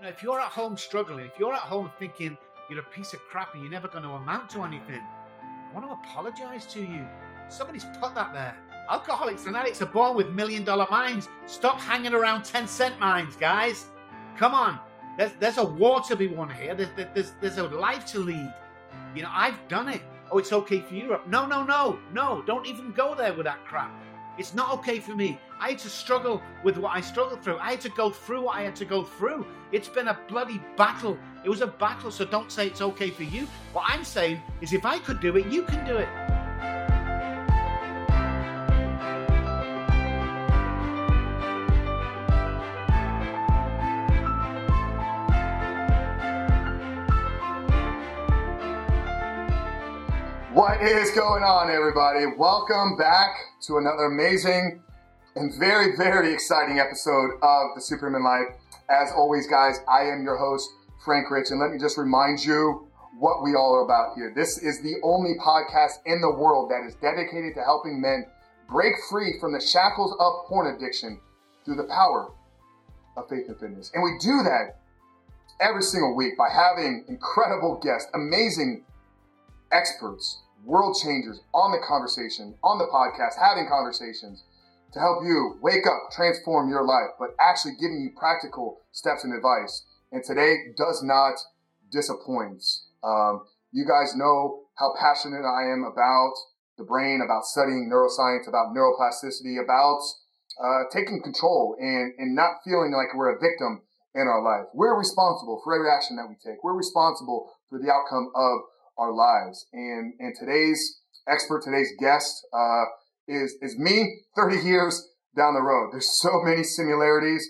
You know, if you're at home struggling, if you're at home thinking you're a piece of crap and you're never going to amount to anything, I want to apologise to you. Somebody's put that there. Alcoholics and addicts are born with $1 million minds. Stop hanging around 10-cent minds, guys. Come on. There's a war to be won here. There's a life to lead. You know, I've done it. Oh, it's okay for Europe. No, no, no, no. Don't even go there with that crap. It's not okay for me. I had to struggle with what I struggled through. I had to go through what I had to go through. It's been a bloody battle. It was a battle, so don't say it's okay for you. What I'm saying is if I could do it, you can do it. What is going on, everybody? Welcome back to another amazing and very, very exciting episode of The Super Human Life. As always, guys, I am your host, Frank Rich, and let me just remind you what we all are about here. This is the only podcast in the world that is dedicated to helping men break free from the shackles of porn addiction through the power of faith and fitness. And we do that every single week by having incredible guests, amazing experts, world changers on the conversation, on the podcast, having conversations to help you wake up, transform your life, but actually giving you practical steps and advice. And today does not disappoint. You guys know how passionate I am about the brain, about studying neuroscience, about neuroplasticity, about taking control and not feeling like we're a victim in our life. We're responsible for every action that we take. We're responsible for the outcome of our lives. And today's expert, today's guest is me 30 years down the road. There's so many similarities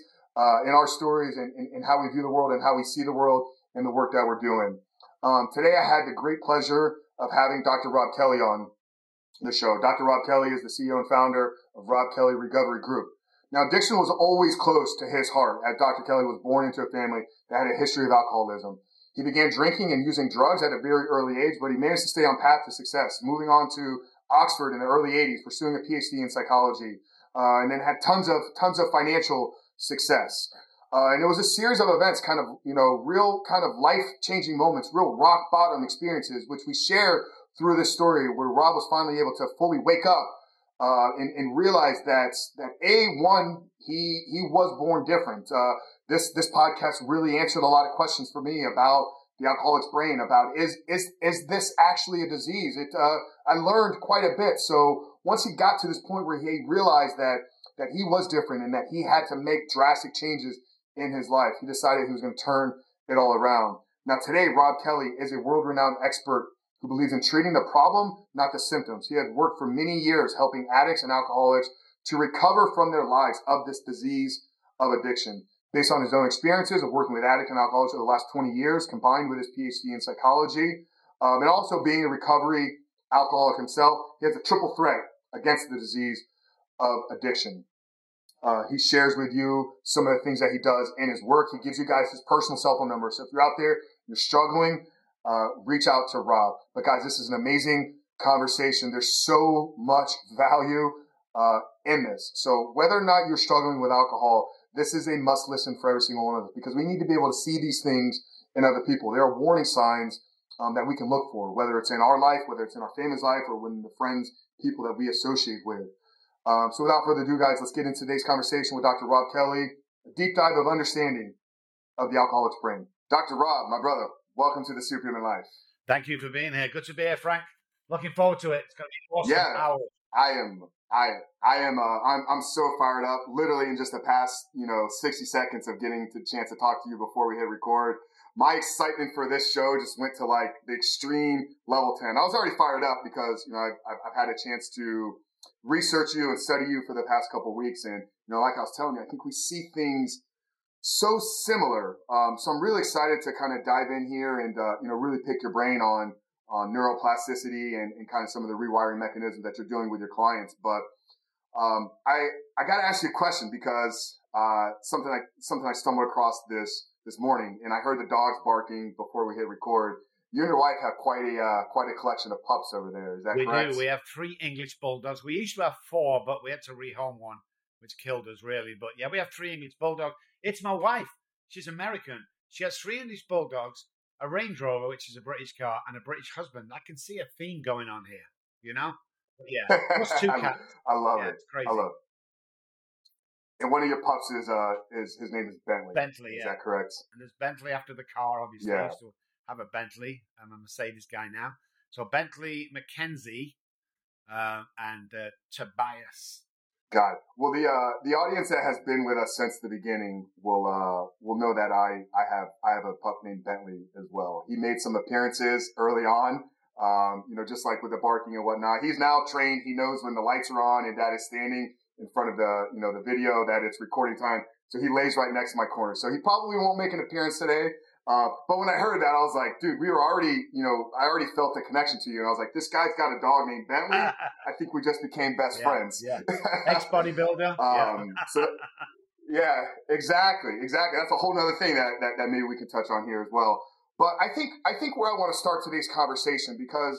in our stories and how we view the world and how we see the world and the work that we're doing. Today I had the great pleasure of having Dr. Robb Kelly on the show. Dr. Robb Kelly is the CEO and founder of Robb Kelly Recovery Group. Now, addiction was always close to his heart, as Dr. Kelly was born into a family that had a history of alcoholism. He began drinking and using drugs at a very early age, but he managed to stay on path to success, moving on to Oxford in the early 80s, pursuing a PhD in psychology, and then had tons of financial success. And it was a series of events, kind of, you know, real kind of life-changing moments, real rock bottom experiences, which we share through this story where Robb was finally able to fully wake up and realize that A1, he was born different. This podcast really answered a lot of questions for me about the alcoholic's brain, about is this actually a disease? I learned quite a bit. So once he got to this point where he realized that he was different and that he had to make drastic changes in his life, he decided he was going to turn it all around. Now today, Robb Kelly is a world-renowned expert who believes in treating the problem, not the symptoms. He had worked for many years helping addicts and alcoholics to recover from their lives of this disease of addiction. Based on his own experiences of working with addicts and alcoholics over the last 20 years, combined with his PhD in psychology, and also being a recovery alcoholic himself, he has a triple threat against the disease of addiction. He shares with you some of the things that he does in his work. He gives you guys his personal cell phone number. So if you're out there, you're struggling, reach out to Robb. But guys, this is an amazing conversation. There's so much value in this. So whether or not you're struggling with alcohol, this is a must listen for every single one of us, because we need to be able to see these things in other people. There are warning signs that we can look for, whether it's in our life, whether it's in our family's life, or when the friends, people that we associate with. So without further ado, guys, let's get into today's conversation with Dr. Robb Kelly, a deep dive of understanding of the alcoholic's brain. Dr. Robb, my brother, welcome to The Superhuman Life. Thank you for being here. Good to be here, Frank. Looking forward to it. It's going to be awesome. Yeah, hour. I'm so fired up. Literally in just the past, 60 seconds of getting the chance to talk to you before we hit record, my excitement for this show just went to like the extreme level 10. I was already fired up because, I've had a chance to research you and study you for the past couple of weeks. And, like I was telling you, I think we see things so similar. So I'm really excited to kind of dive in here and, really pick your brain on neuroplasticity and kind of some of the rewiring mechanisms that you're doing with your clients. But I got to ask you a question because something I stumbled across this morning, and I heard the dogs barking before we hit record. You and your wife have quite a collection of pups over there. Is that correct? We do. We have 3 English bulldogs. We used to have 4, but we had to rehome one, which killed us really. But yeah, we have 3 English bulldogs. It's my wife. She's American. She has three English bulldogs, a Range Rover, which is a British car, and a British husband. I can see a theme going on here, you know? But yeah, plus two cats. I love it. It's crazy. I love it. And one of your pups is his name is Bentley. Bentley, yeah. Is that correct? And there's Bentley after the car, obviously. Yeah. I used to have a Bentley. I'm a Mercedes guy now. So Bentley, Mackenzie, and Tobias. Got it. Well, the audience that has been with us since the beginning will know that I have a pup named Bentley as well. He made some appearances early on, just like with the barking and whatnot. He's now trained. He knows when the lights are on and Dad is standing in front of the video that it's recording time. So he lays right next to my corner. So he probably won't make an appearance today. But when I heard that, I was like, dude, we were already, I already felt the connection to you. And I was like, this guy's got a dog named Bentley. I think we just became best friends. Yeah. Ex-bodybuilder. Yeah, exactly. Exactly. That's a whole nother thing that maybe we can touch on here as well. But I think where I want to start today's conversation, because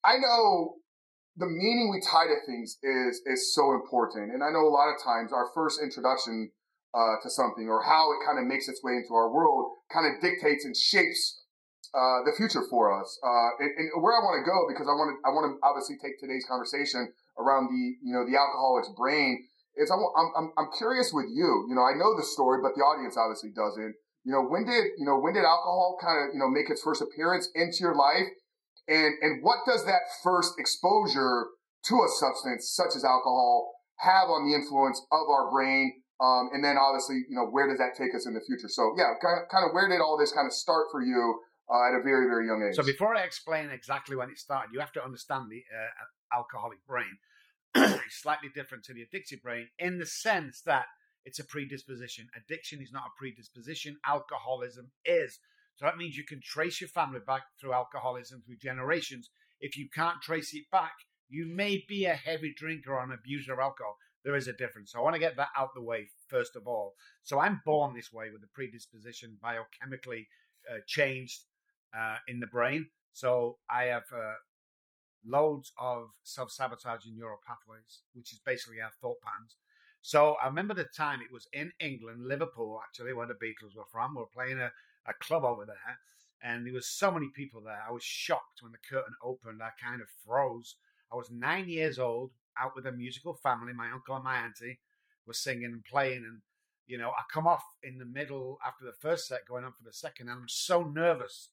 I know the meaning we tie to things is so important. And I know a lot of times our first introduction to something, or how it kind of makes its way into our world, kind of dictates and shapes the future for us. And where I want to go, because I want to obviously take today's conversation around the alcoholic's brain. I'm curious with you. I know the story, but the audience obviously doesn't. When did alcohol kind of make its first appearance into your life, and what does that first exposure to a substance such as alcohol have on the influence of our brain? And then obviously, where does that take us in the future? So yeah, kind of where did all this kind of start for you at a very, very young age? So before I explain exactly when it started, you have to understand the alcoholic brain. It's slightly different to the addictive brain in the sense that it's a predisposition. Addiction is not a predisposition. Alcoholism is. So that means you can trace your family back through alcoholism, through generations. If you can't trace it back, you may be a heavy drinker or an abuser of alcohol. There is a difference. So I want to get that out of the way, first of all. So I'm born this way with a predisposition, biochemically changed in the brain. So I have loads of self-sabotaging neural pathways, which is basically our thought patterns. So I remember the time it was in England, Liverpool, actually, where the Beatles were from. We were playing a club over there, and there was so many people there. I was shocked when the curtain opened. I kind of froze. I was 9 years old. Out with a musical family. My uncle and my auntie were singing and playing, and I come off in the middle after the first set going on for the second, and I'm so nervous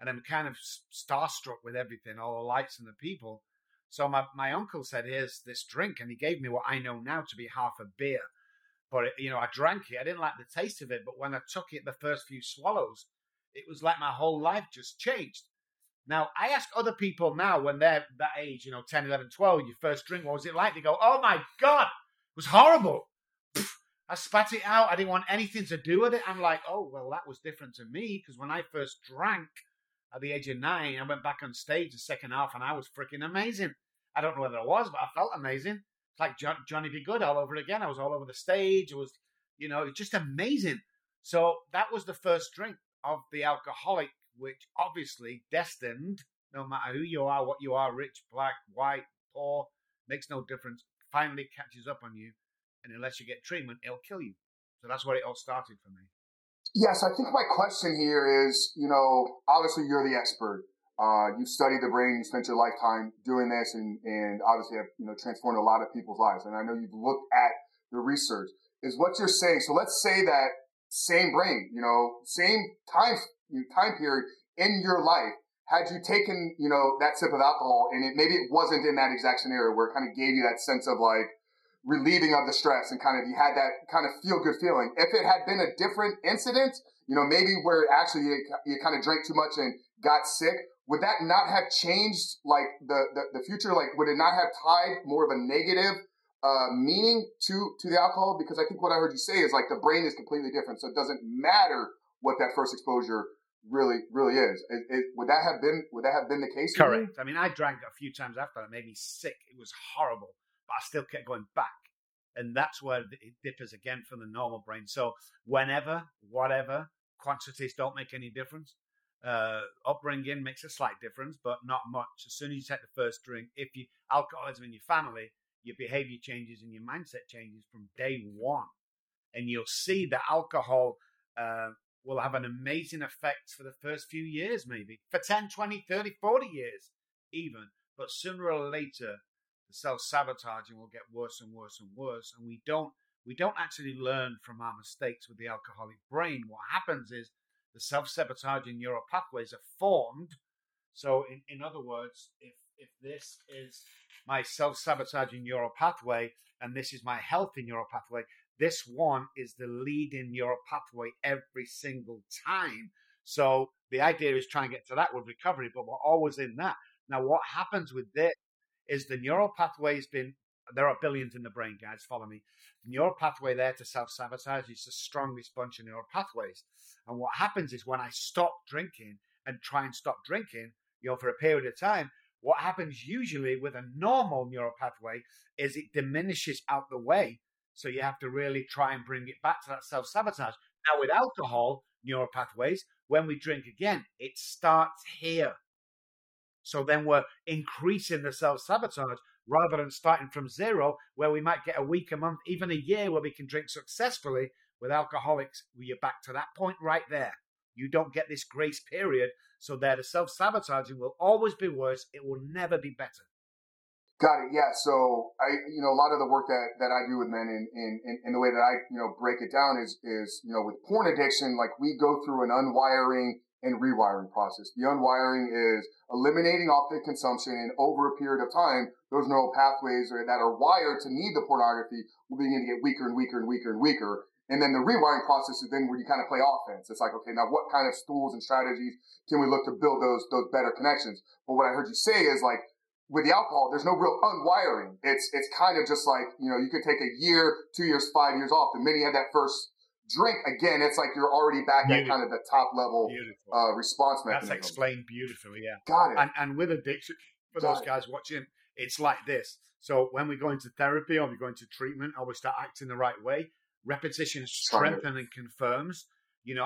and I'm kind of starstruck with everything, all the lights and the people. So my uncle said, here's this drink, and he gave me what I know now to be half a beer, but I drank it. I didn't like the taste of it, but when I took it the first few swallows, it was like my whole life just changed. Now, I ask other people now when they're that age, 10, 11, 12, your first drink, what was it like? They go, oh, my God, it was horrible. Pfft, I spat it out. I didn't want anything to do with it. I'm like, oh, well, that was different to me, because when I first drank at the age of 9, I went back on stage the second half, and I was freaking amazing. I don't know whether I was, but I felt amazing. It's like Johnny B. Good all over again. I was all over the stage. It was, it's just amazing. So that was the first drink of the alcoholic, which obviously destined, no matter who you are, what you are, rich, black, white, poor, makes no difference, finally catches up on you. And unless you get treatment, it'll kill you. So that's where it all started for me. Yes, I think my question here is, obviously you're the expert. You've studied the brain, you spent your lifetime doing this, and obviously have transformed a lot of people's lives. And I know you've looked at the research. Is what you're saying, so let's say that same brain, same time period in your life, had you taken, that sip of alcohol, and maybe it wasn't in that exact scenario where it kind of gave you that sense of like relieving of the stress and kind of you had that kind of feel good feeling. If it had been a different incident, maybe where actually you kind of drank too much and got sick, would that not have changed like the future? Like, would it not have tied more of a negative meaning to the alcohol? Because I think what I heard you say is like the brain is completely different, so it doesn't matter what that first exposure really is. Would that have been the case? Correct. I mean, I drank a few times after. It made me sick. It was horrible, but I still kept going back. And that's where it differs again from the normal brain. So whenever, whatever, quantities don't make any difference. Upbringing makes a slight difference, but not much. As soon as you take the first drink, if you alcoholism in your family, your behavior changes and your mindset changes from day one. And you'll see that alcohol will have an amazing effect for the first few years, maybe for 10, 20, 30, 40 years even. But sooner or later, the self-sabotaging will get worse and worse and worse. And we don't actually learn from our mistakes with the alcoholic brain. What happens is the self-sabotaging neural pathways are formed. So in other words, if this is my self-sabotaging neural pathway and this is my healthy neural pathway, this one is the leading neural pathway every single time. So the idea is try and get to that with recovery, but we're always in that. Now, what happens with this is the neural pathway's been, there are billions in the brain, guys, follow me. The neural pathway there to self-sabotage is the strongest bunch of neural pathways. And what happens is when I stop drinking and try and stop drinking, you know, for a period of time, what happens usually with a normal neural pathway is it diminishes out the way. So you have to really try and bring it back to that self-sabotage. Now, with alcohol, neural pathways, when we drink again, it starts here. So then we're increasing the self-sabotage rather than starting from zero, where we might get a week, a month, even a year where we can drink successfully. With alcoholics, you're back to that point right there. You don't get this grace period. So there, the self-sabotaging will always be worse. It will never be better. Got it. Yeah. So a lot of the work that I do with men in the way that I, break it down is with porn addiction, like we go through an unwiring and rewiring process. The unwiring is eliminating off-take consumption, and over a period of time, those neural pathways that are wired to need the pornography will begin to get weaker and weaker and weaker and weaker. And then the rewiring process is then where you kind of play offense. It's like, okay, now what kind of tools and strategies can we look to build those better connections? But what I heard you say is like, with the alcohol, there's no real unwiring. It's kind of just like, you could take a year, 2 years, 5 years off. The minute you have that first drink, again, it's like you're already back at kind of the top level response mechanism. That's explained beautifully, yeah. Got it. And with addiction, for those guys watching, it's like this. So when we go into therapy or we go into treatment or we start acting the right way, repetition strengthens and confirms.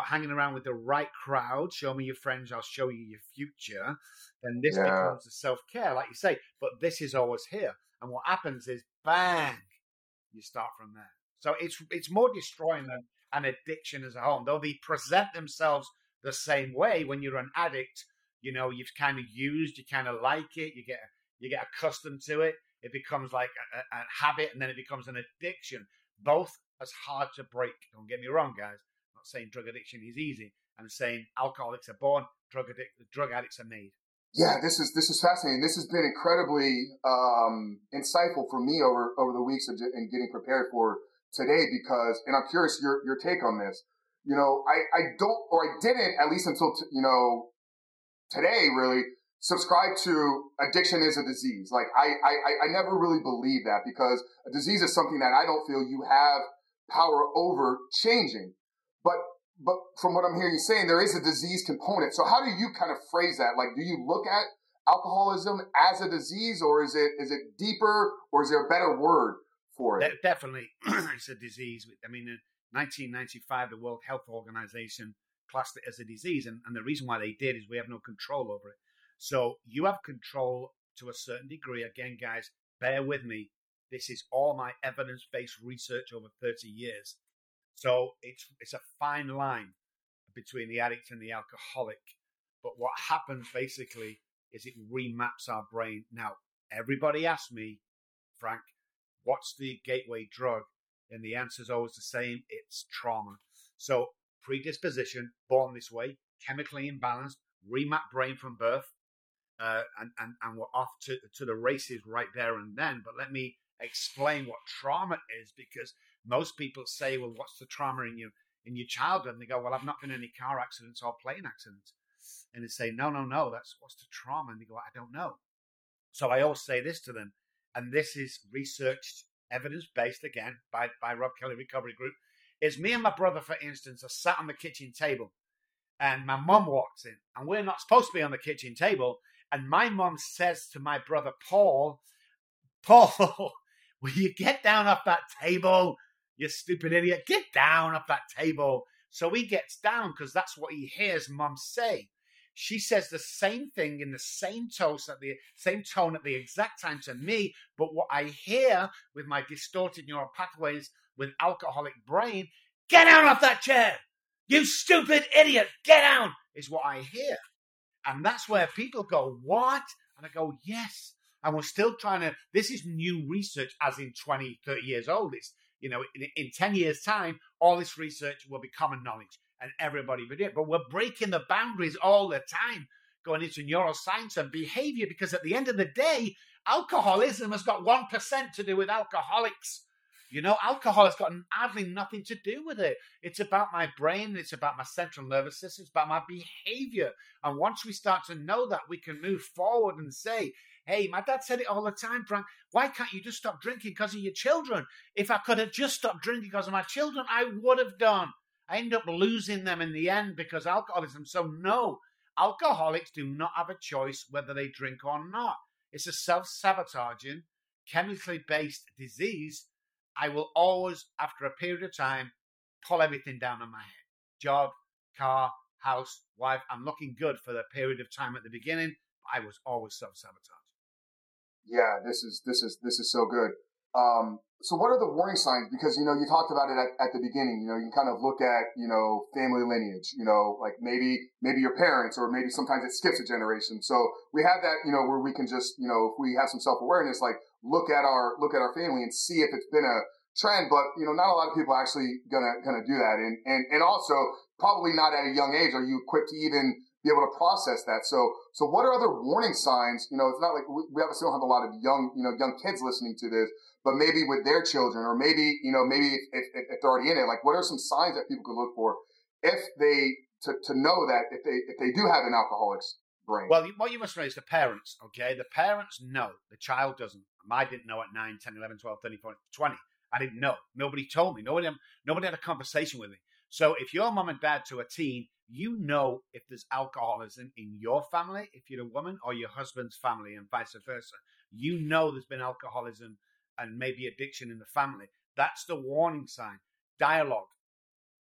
Hanging around with the right crowd, show me your friends, I'll show you your future. And this becomes a self-care, like you say. But this is always here. And what happens is, bang, you start from there. So it's more destroying than an addiction as a whole. Though they present themselves the same way. When you're an addict, you've kind of used, you kind of like it, you get accustomed to it. It becomes like a habit, and then it becomes an addiction. Both as hard to break. Don't get me wrong, guys. I'm not saying drug addiction is easy. I'm saying alcoholics are born, drug addicts are made. Yeah, this is fascinating. This has been incredibly insightful for me over the weeks and getting prepared for today, because, and I'm curious your take on this. I didn't, at least until today, really subscribe to addiction is a disease. Like I never really believed that, because a disease is something that I don't feel you have power over changing. But from what I'm hearing you saying, there is a disease component. So how do you kind of phrase that? Like, do you look at alcoholism as a disease, or is it deeper, or is there a better word for it? Definitely, it's a disease. I mean, in 1995, the World Health Organization classed it as a disease. And the reason why they did is we have no control over it. So you have control to a certain degree. Again, guys, bear with me. This is all my evidence-based research over 30 years. So it's a fine line between the addict and the alcoholic. But what happens basically is it remaps our brain. Now, everybody asks me, Frank, what's the gateway drug? And the answer is always the same. It's trauma. So predisposition, born this way, chemically imbalanced, remap brain from birth, and we're off to the races right there and then. But let me explain what trauma is, because most people say, well, what's the trauma in your childhood? And they go, well, I've not been in any car accidents or plane accidents. And they say, no, that's what's the trauma. And they go, I don't know. So I always say this to them, and this is researched, evidence-based, again, by Robb Kelly Recovery Group, is me and my brother, for instance, are sat on the kitchen table, and my mum walks in, and we're not supposed to be on the kitchen table, and my mum says to my brother, Paul, will you get down off that table? You stupid idiot, get down off that table. So he gets down because that's what he hears mum say. She says the same thing in the same tone at the exact time to me, but what I hear with my distorted neural pathways with alcoholic brain, get out of that chair! You stupid idiot, get down, is what I hear. And that's where people go, what? And I go, yes. And we're still trying to, this is new research as in 20, 30 years old. It's, you know, in 10 years' time, all this research will be common knowledge and everybody will do it. But we're breaking the boundaries all the time, going into neuroscience and behavior, because at the end of the day, alcoholism has got 1% to do with alcoholics. You know, alcohol has got hardly nothing to do with it. It's about my brain. It's about my central nervous system. It's about my behavior. And once we start to know that, we can move forward and say, hey, my dad said it all the time, Frank. Why can't you just stop drinking because of your children? If I could have just stopped drinking because of my children, I would have done. I end up losing them in the end because alcoholism. So no, alcoholics do not have a choice whether they drink or not. It's a self-sabotaging, chemically-based disease. I will always, after a period of time, pull everything down on my head. Job, car, house, wife. I'm looking good for the period of time at the beginning. I was always self-sabotaging. Yeah, this is so good. So what are the warning signs? Because, you know, you talked about it at the beginning. You know, you kind of look at, you know, family lineage, you know, like maybe your parents, or maybe sometimes it skips a generation. So we have that, you know, where we can just, you know, if we have some self-awareness, like look at our family and see if it's been a trend. But, you know, not a lot of people are actually gonna do that. And also probably not at a young age are you equipped to even be able to process that. So what are other warning signs? You know, it's not like we obviously don't have a lot of young kids listening to this, but maybe with their children, or maybe, you know, maybe if they're already in it, like what are some signs that people could look for if they, to know that if they do have an alcoholic's brain? Well, what you must know is the parents, okay? The parents know, the child doesn't. I didn't know at 9, 10, 11, 12, 13, 14, 20. I didn't know. Nobody told me. Nobody had a conversation with me. So if you're mom and dad to a teen, you know if there's alcoholism in your family, if you're a woman, or your husband's family, and vice versa. You know there's been alcoholism and maybe addiction in the family. That's the warning sign. Dialogue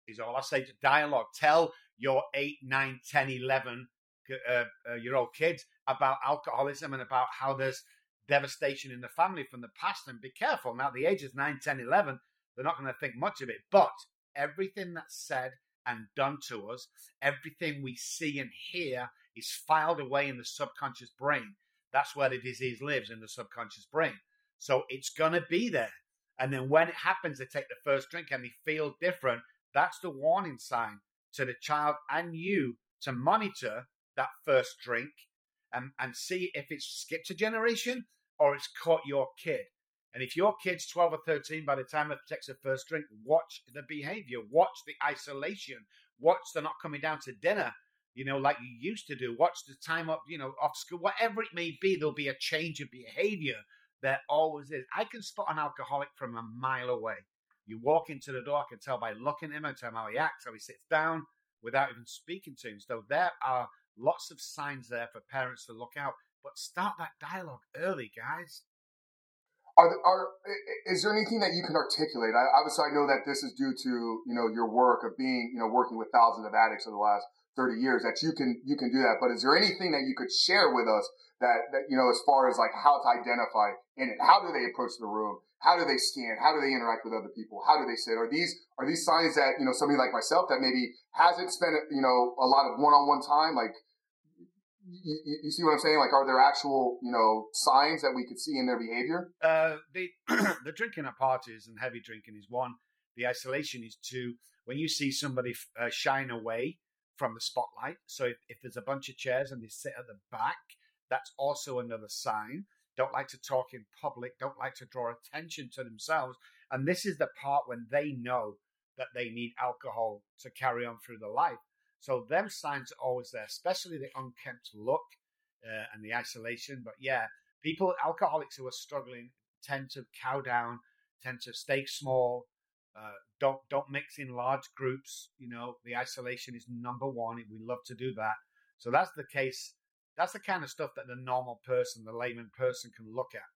is all I say. Dialogue. Tell your 8, 9, 10, 11-year-old kids about alcoholism and about how there's devastation in the family from the past. And be careful. Now, at the ages 9, 10, 11, they're not going to think much of it. But everything that's said and done to us, everything we see and hear is filed away in the subconscious brain. That's where the disease lives, in the subconscious brain. So it's going to be there. And then when it happens, they take the first drink and they feel different. That's the warning sign to the child and you to monitor that first drink and see if it's skipped a generation or it's caught your kid. And if your kid's 12 or 13, by the time it takes the first drink, watch the behavior, watch the isolation, watch the not coming down to dinner, you know, like you used to do, watch the time up, you know, off school, whatever it may be, there'll be a change of behavior. There always is. I can spot an alcoholic from a mile away. You walk into the door, I can tell by looking at him, I can tell him how he acts, how he sits down without even speaking to him. So there are lots of signs there for parents to look out, but start that dialogue early, guys. Is there anything that you can articulate? Obviously, I know that this is due to, you know, your work of being, you know, working with thousands of addicts over the last 30 years that you can do that. But is there anything that you could share with us that, you know, as far as like how to identify in it? How do they approach the room? How do they scan? How do they interact with other people? How do they sit? Are these signs that, you know, somebody like myself that maybe hasn't spent, you know, a lot of one-on-one time, like, you see what I'm saying? Like, are there actual, you know, signs that we could see in their behavior? The drinking at parties and heavy drinking is one. The isolation is two. When you see somebody shine away from the spotlight, so if there's a bunch of chairs and they sit at the back, that's also another sign. Don't like to talk in public. Don't like to draw attention to themselves. And this is the part when they know that they need alcohol to carry on through their life. So them signs are always there, especially the unkempt look and the isolation. But yeah, people, alcoholics who are struggling tend to cow down, tend to stay small, don't mix in large groups. You know, the isolation is number one. We love to do that. So that's the case. That's the kind of stuff that the normal person, the layman person can look at,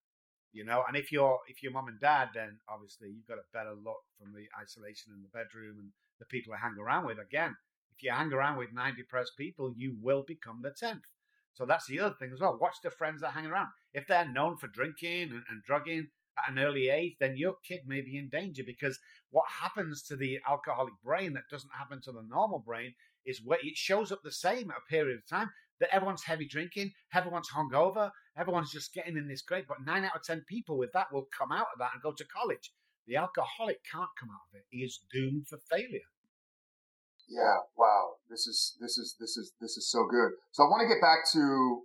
you know. And if you're mom and dad, then obviously you've got a better look from the isolation in the bedroom and the people I hang around with. Again, if you hang around with 9 depressed people, you will become the 10th. So that's the other thing as well. Watch the friends that hang around. If they're known for drinking and drugging at an early age, then your kid may be in danger, because what happens to the alcoholic brain that doesn't happen to the normal brain is where it shows up the same at a period of time, that everyone's heavy drinking, everyone's hungover, everyone's just getting in this grade. But 9 out of 10 people with that will come out of that and go to college. The alcoholic can't come out of it. He is doomed for failure. Yeah, wow. This is so good. So I want to get back to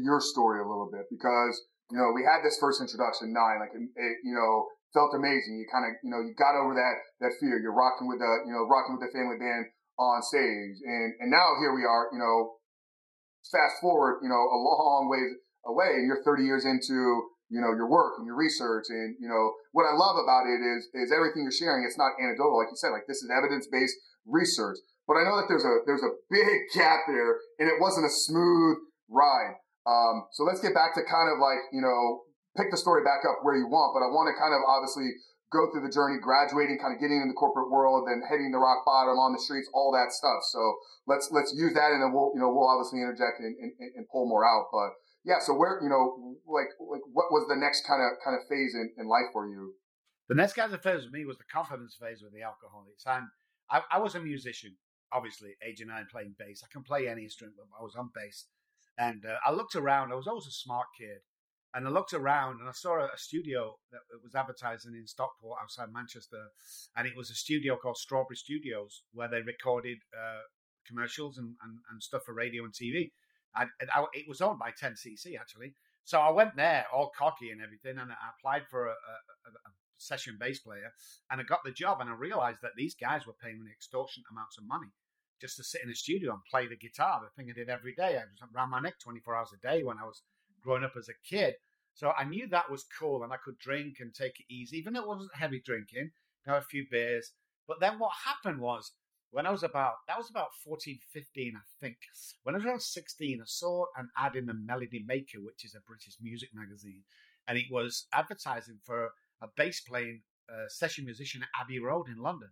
your story a little bit, because, you know, we had this first introduction, 9, like, it, you know, felt amazing. You kind of, you know, you got over that fear. You're rocking with the family band on stage. And now here we are, you know, fast forward, you know, a long ways away, and you're 30 years into, you know, your work and your research. And, you know, what I love about it is everything you're sharing. It's not anecdotal. Like you said, like, this is evidence-based research, but I know that there's a big gap there, and it wasn't a smooth ride. So let's get back to kind of like, you know, pick the story back up where you want, but I want to kind of obviously go through the journey, graduating, kind of getting in the corporate world, then hitting the rock bottom on the streets, all that stuff. So let's use that, and then we'll obviously interject and pull more out. But yeah, so where, you know, like what was the next kind of phase in life for you? The next kind of phase for me was the confidence phase with the alcoholics. And I was a musician, obviously, age of 9, playing bass. I can play any instrument, but I was on bass. And I looked around. I was always a smart kid. And I looked around and I saw a studio that was advertising in Stockport outside Manchester. And it was a studio called Strawberry Studios, where they recorded commercials and stuff for radio and TV. And it was owned by 10cc, actually. So I went there all cocky and everything. And I applied for a session bass player. And I got the job. And I realized that these guys were paying me extortionate amounts of money just to sit in a studio and play the guitar, the thing I did every day. I was around my neck 24 hours a day when I was growing up as a kid. So I knew that was cool, and I could drink and take it easy, even though it wasn't heavy drinking, you know, a few beers. But then what happened was, when I was about 14, 15, I think, when I was around 16, I saw an ad in the Melody Maker, which is a British music magazine, and it was advertising for a bass playing session musician at Abbey Road in London.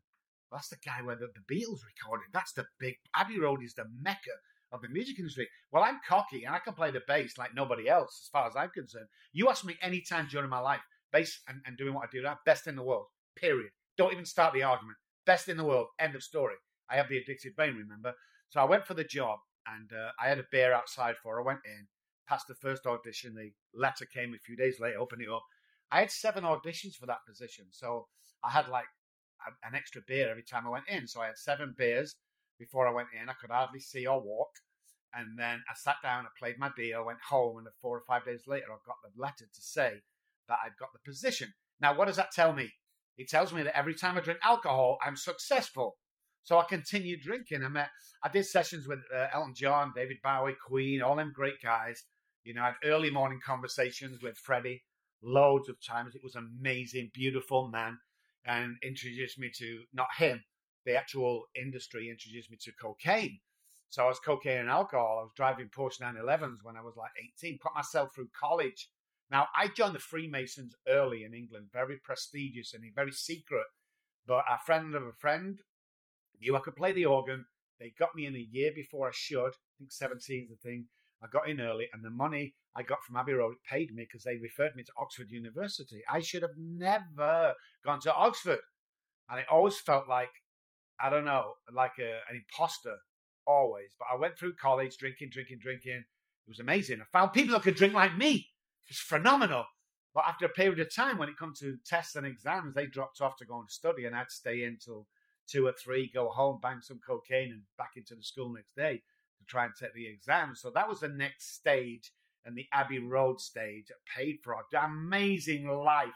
That's the guy where the Beatles recorded. That's the big, Abbey Road is the mecca of the music industry. Well, I'm cocky and I can play the bass like nobody else, as far as I'm concerned. You ask me any time during my life, bass and doing what I do now, best in the world, period. Don't even start the argument. Best in the world, end of story. I have the addicted brain, remember? So I went for the job, and I had a beer outside for her. I went in, passed the first audition. The letter came a few days later, opened it up. I had 7 auditions for that position. So I had like an extra beer every time I went in. So I had 7 beers before I went in. I could hardly see or walk. And then I sat down, I played my beer, I went home, and 4 or 5 days later, I got the letter to say that I'd got the position. Now, what does that tell me? It tells me that every time I drink alcohol, I'm successful. So I continued drinking. I did sessions with Elton John, David Bowie, Queen, all them great guys. You know, I had early morning conversations with Freddie loads of times. It was amazing, beautiful man. And introduced me to, not him, the actual industry introduced me to cocaine. So I was cocaine and alcohol. I was driving Porsche 911s when I was like 18, put myself through college. Now, I joined the Freemasons early in England, very prestigious and very secret. But a friend of a friend knew I could play the organ. They got me in a year before I should. I think 17 is the thing. I got in early, and the money I got from Abbey Road paid me because they referred me to Oxford University. I should have never gone to Oxford. And it always felt like, I don't know, like an imposter, always. But I went through college drinking. It was amazing. I found people that could drink like me. It was phenomenal. But after a period of time, when it comes to tests and exams, they dropped off to go and study, and I'd stay in till 2 or 3, go home, bang some cocaine, and back into the school next day to try and take the exam. So that was the next stage, and the Abbey Road stage paid for our amazing life.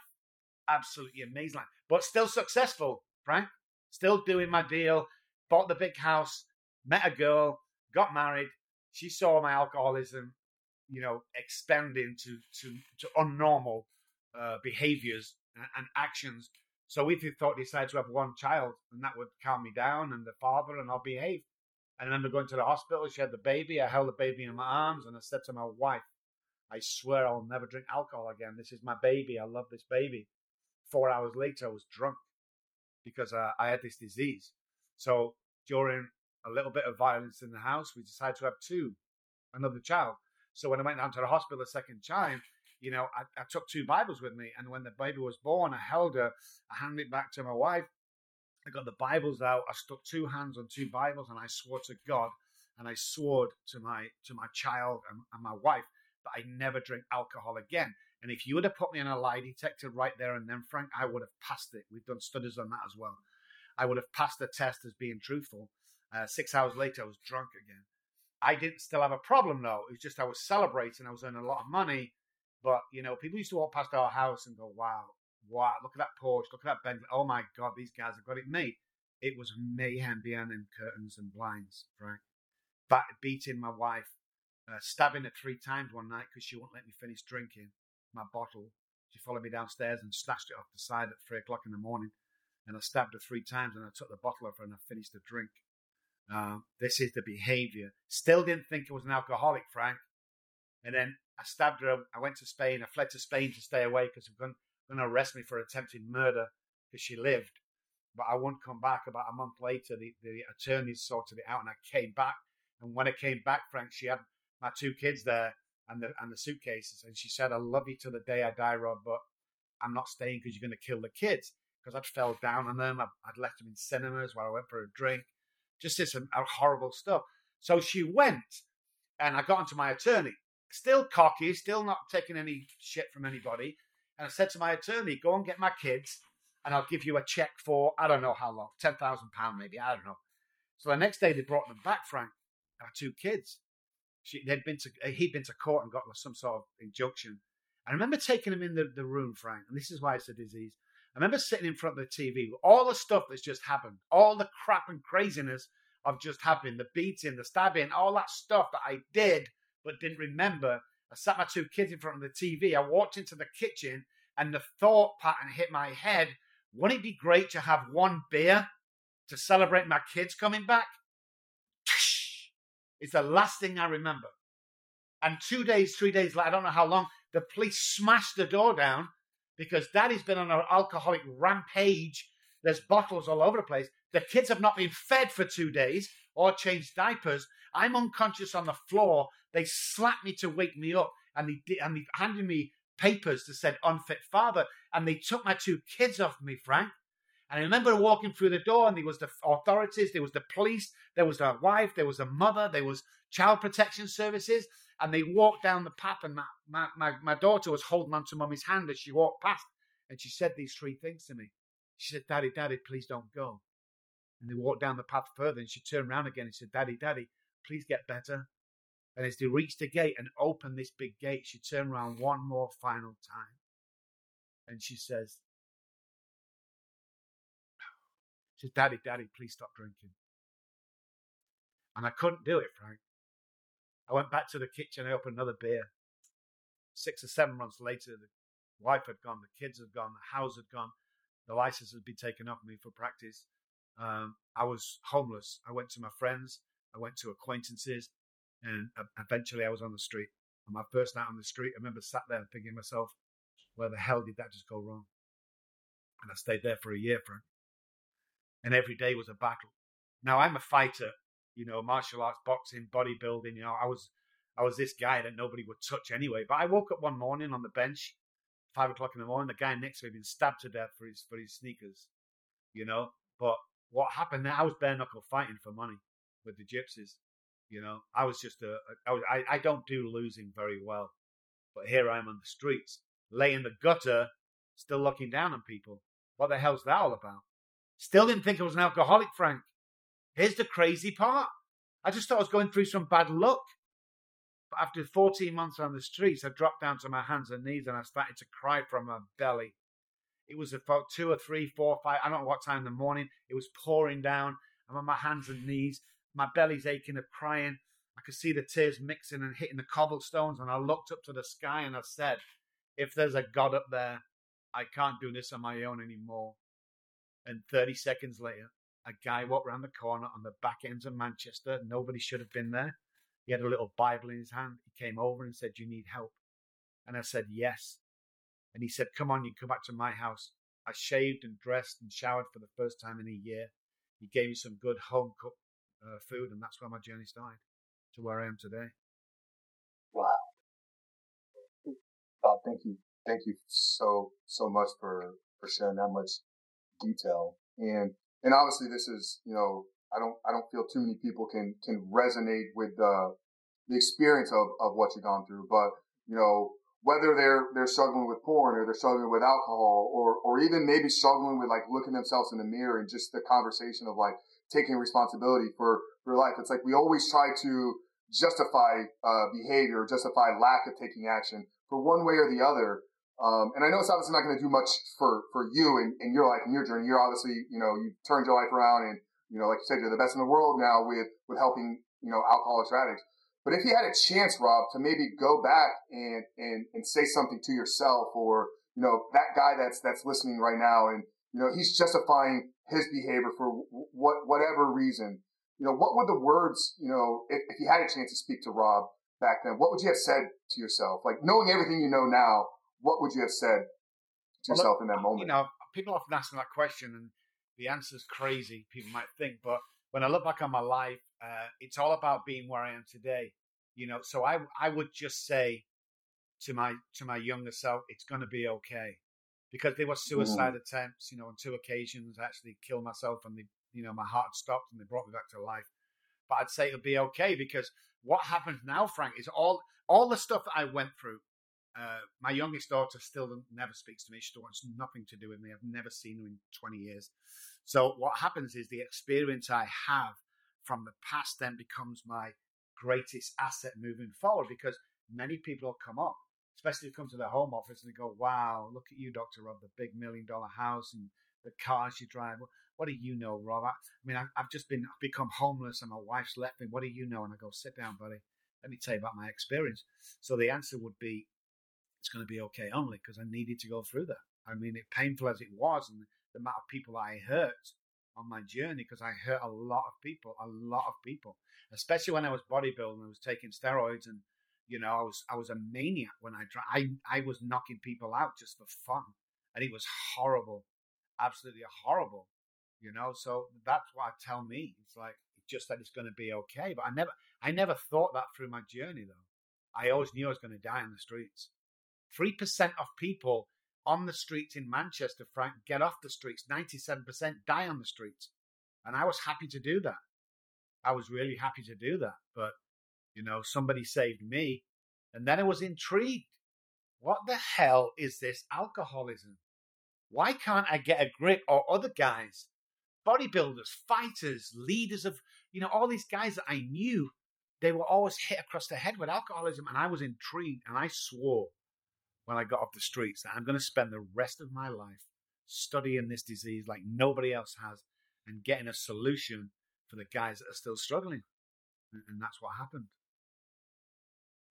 Absolutely amazing life. But still successful, Frank. Still doing my deal. Bought the big house, met a girl, got married. She saw my alcoholism, you know, expanding to unnormal behaviors and actions. So we decided to have one child, and that would calm me down and the father, and I'll behave. I remember going to the hospital, she had the baby, I held the baby in my arms, and I said to my wife, I swear I'll never drink alcohol again. This is my baby. I love this baby. 4 hours later, I was drunk because I had this disease. So during a little bit of violence in the house, we decided to have another child. So when I went down to the hospital the second time, you know, I took two Bibles with me, and when the baby was born, I held her, I handed it back to my wife, I got the Bibles out, I stuck two hands on two Bibles, and I swore to God, and I swore to my child and my wife that I never drink alcohol again. And if you would have put me on a lie detector right there and then, Frank, I would have passed it. We've done studies on that as well. I would have passed the test as being truthful. 6 hours later, I was drunk again. I didn't still have a problem, though. It was just I was celebrating. I was earning a lot of money. But, you know, people used to walk past our house and go, wow, look at that Porsche, look at that Bentley. Oh, my God, these guys have got it made. It was mayhem behind them curtains and blinds, Frank. Beating my wife, stabbing her 3 times one night because she wouldn't let me finish drinking my bottle. She followed me downstairs and snatched it off the side at 3 o'clock in the morning. And I stabbed her 3 times and I took the bottle off her and I finished the drink. This is the behavior. Still didn't think I was an alcoholic, Frank. And then I stabbed her. I went to Spain. I fled to Spain to stay away because they were going to arrest me for attempted murder because she lived. But I wouldn't come back. About a month later, the attorneys sorted it out and I came back. And when I came back, Frank, she had my 2 kids there and the suitcases. And she said, I love you till the day I die, Robb, but I'm not staying because you're going to kill the kids. Because I'd fell down on them. I'd left them in cinemas while I went for a drink. Just this horrible stuff. So she went, and I got into my attorney. Still cocky, still not taking any shit from anybody. And I said to my attorney, go and get my kids, and I'll give you a check for, I don't know how long, £10,000 maybe, I don't know. So the next day they brought them back, Frank, our 2 kids. He'd been to court and got some sort of injunction. I remember taking him in the room, Frank, and this is why it's a disease. I remember sitting in front of the TV, all the stuff that's just happened, all the crap and craziness of just happened, the beating, the stabbing, all that stuff that I did but didn't remember. I sat my 2 kids in front of the TV. I walked into the kitchen and the thought pattern hit my head. Wouldn't it be great to have 1 beer to celebrate my kids coming back? It's the last thing I remember. And 3 days later, I don't know how long, the police smashed the door down. Because daddy's been on an alcoholic rampage. There's bottles all over the place. The kids have not been fed for 2 days or changed diapers. I'm unconscious on the floor. They slapped me to wake me up. And they handed me papers that said unfit father. And they took my 2 kids off me, Frank. And I remember walking through the door and there was the authorities, there was the police, there was the wife, there was the mother, there was child protection services. And they walked down the path and my daughter was holding on to mummy's hand as she walked past. And she said these 3 things to me. She said, Daddy, Daddy, please don't go. And they walked down the path further and she turned around again and said, Daddy, Daddy, please get better. And as they reached the gate and opened this big gate, she turned around one more final time. And she says, Daddy, Daddy, please stop drinking. And I couldn't do it, Frank. I went back to the kitchen. I opened another beer. 6 or 7 months later, the wife had gone, the kids had gone, the house had gone, the license had been taken off me for practice. I was homeless. I went to my friends. I went to acquaintances. And eventually I was on the street. On my first night on the street, I remember sat there thinking to myself, where the hell did that just go wrong? And I stayed there for a year, Frank. And every day was a battle. Now, I'm a fighter. You know, martial arts, boxing, bodybuilding. You know, I was this guy that nobody would touch anyway. But I woke up one morning on the bench, 5 o'clock in the morning. The guy next to me had been stabbed to death for his sneakers. You know, but what happened there? I was bare knuckle fighting for money with the gypsies. You know, I was just I don't do losing very well, but here I am on the streets, laying the gutter, still looking down on people. What the hell's that all about? Still didn't think I was an alcoholic, Frank. Here's the crazy part. I just thought I was going through some bad luck. But after 14 months on the streets, I dropped down to my hands and knees and I started to cry from my belly. It was about 2 or 3, 4, 5, I don't know what time in the morning. It was pouring down. I'm on my hands and knees. My belly's aching of crying. I could see the tears mixing and hitting the cobblestones. And I looked up to the sky and I said, if there's a God up there, I can't do this on my own anymore. And 30 seconds later, a guy walked around the corner on the back ends of Manchester. Nobody should have been there. He had a little Bible in his hand. He came over and said, you need help? And I said, yes. And he said, come on, you come back to my house. I shaved and dressed and showered for the first time in a year. He gave me some good home-cooked food, and that's where my journey started to where I am today. Wow. Robb, thank you so much for sharing that much detail. And obviously this is, you know, I don't feel too many people can resonate with the experience of what you've gone through, but you know, whether they're struggling with porn or they're struggling with alcohol or even maybe struggling with like looking themselves in the mirror and just the conversation of like taking responsibility for your life. It's like we always try to justify behavior, justify lack of taking action for one way or the other. And I know it's obviously not going to do much for you in your life and your journey. You're obviously, you know, you've turned your life around and, you know, like you said, you're the best in the world now with helping, you know, alcoholics or addicts. But if you had a chance, Robb, to maybe go back and say something to yourself or, you know, that guy that's listening right now and, you know, he's justifying his behavior for whatever reason, you know, what would the words, you know, if you had a chance to speak to Robb back then, what would you have said to yourself? Like knowing everything you know now, what would you have said to yourself in that moment? You know, people often ask me that question and the answer's crazy, people might think, but when I look back on my life, it's all about being where I am today, you know. So I would just say to my younger self, it's going to be okay, because there were suicide attempts, you know, on two occasions. I actually killed myself, and they, you know, my heart stopped, and they brought me back to life. But I'd say it'll be okay, because what happens now, Frank, is all the stuff that I went through. My youngest daughter still never speaks to me. She wants nothing to do with me. I've never seen her in 20 years. So what happens is the experience I have from the past then becomes my greatest asset moving forward, because many people come up, especially come to their home office and they go, wow, look at you, Dr. Robb, the big $1 million house and the cars you drive. What do you know, Robb? I've just become homeless and my wife's left me. What do you know? And I go, sit down, buddy. Let me tell you about my experience. So the answer would be, it's going to be okay, only because I needed to go through that. I mean, it painful as it was, and the amount of people I hurt on my journey, because I hurt a lot of people, especially when I was bodybuilding, I was taking steroids, and you know, I was a maniac when I drank. I was knocking people out just for fun, and it was horrible, absolutely horrible, you know. So that's what I tell me. It's like just that it's going to be okay, but I never thought that through my journey though. I always knew I was going to die in the streets. 3% of people on the streets in Manchester, Frank, get off the streets. 97% die on the streets. And I was happy to do that. I was really happy to do that. But, you know, somebody saved me. And then I was intrigued. What the hell is this alcoholism? Why can't I get a grip? Or other guys, bodybuilders, fighters, leaders of, you know, all these guys that I knew, they were always hit across the head with alcoholism. And I was intrigued. And I swore, when I got off the streets, that I'm going to spend the rest of my life studying this disease like nobody else has and getting a solution for the guys that are still struggling. And that's what happened.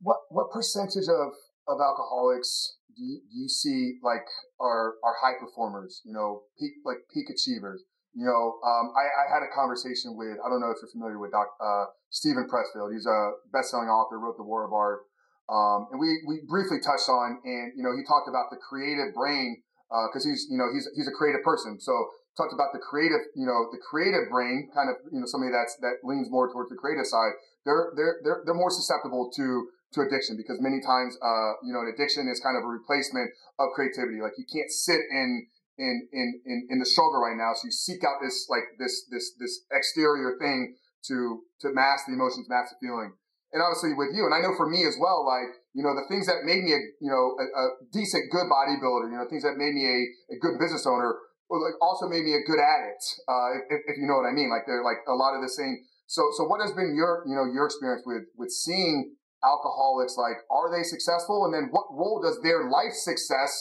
What percentage of alcoholics do you see like are high performers, you know, peak achievers? You know, I had a conversation with, I don't know if you're familiar with Stephen Pressfield. He's a best-selling author, wrote The War of Art. And we briefly touched on, and, you know, he talked about the creative brain, cause he's a creative person. So talked about the creative brain, kind of, you know, somebody that leans more towards the creative side. They're more susceptible to addiction, because many times, you know, an addiction is kind of a replacement of creativity. Like you can't sit in the struggle right now. So you seek out this exterior thing to mask the emotions, mask the feeling. And obviously with you, and I know for me as well, like, you know, the things that made me a decent, good bodybuilder, you know, things that made me a good business owner, well, like also made me a good addict, if you know what I mean. Like they're like a lot of the same. So what has been your experience with seeing alcoholics? Like, are they successful? And then what role does their life success,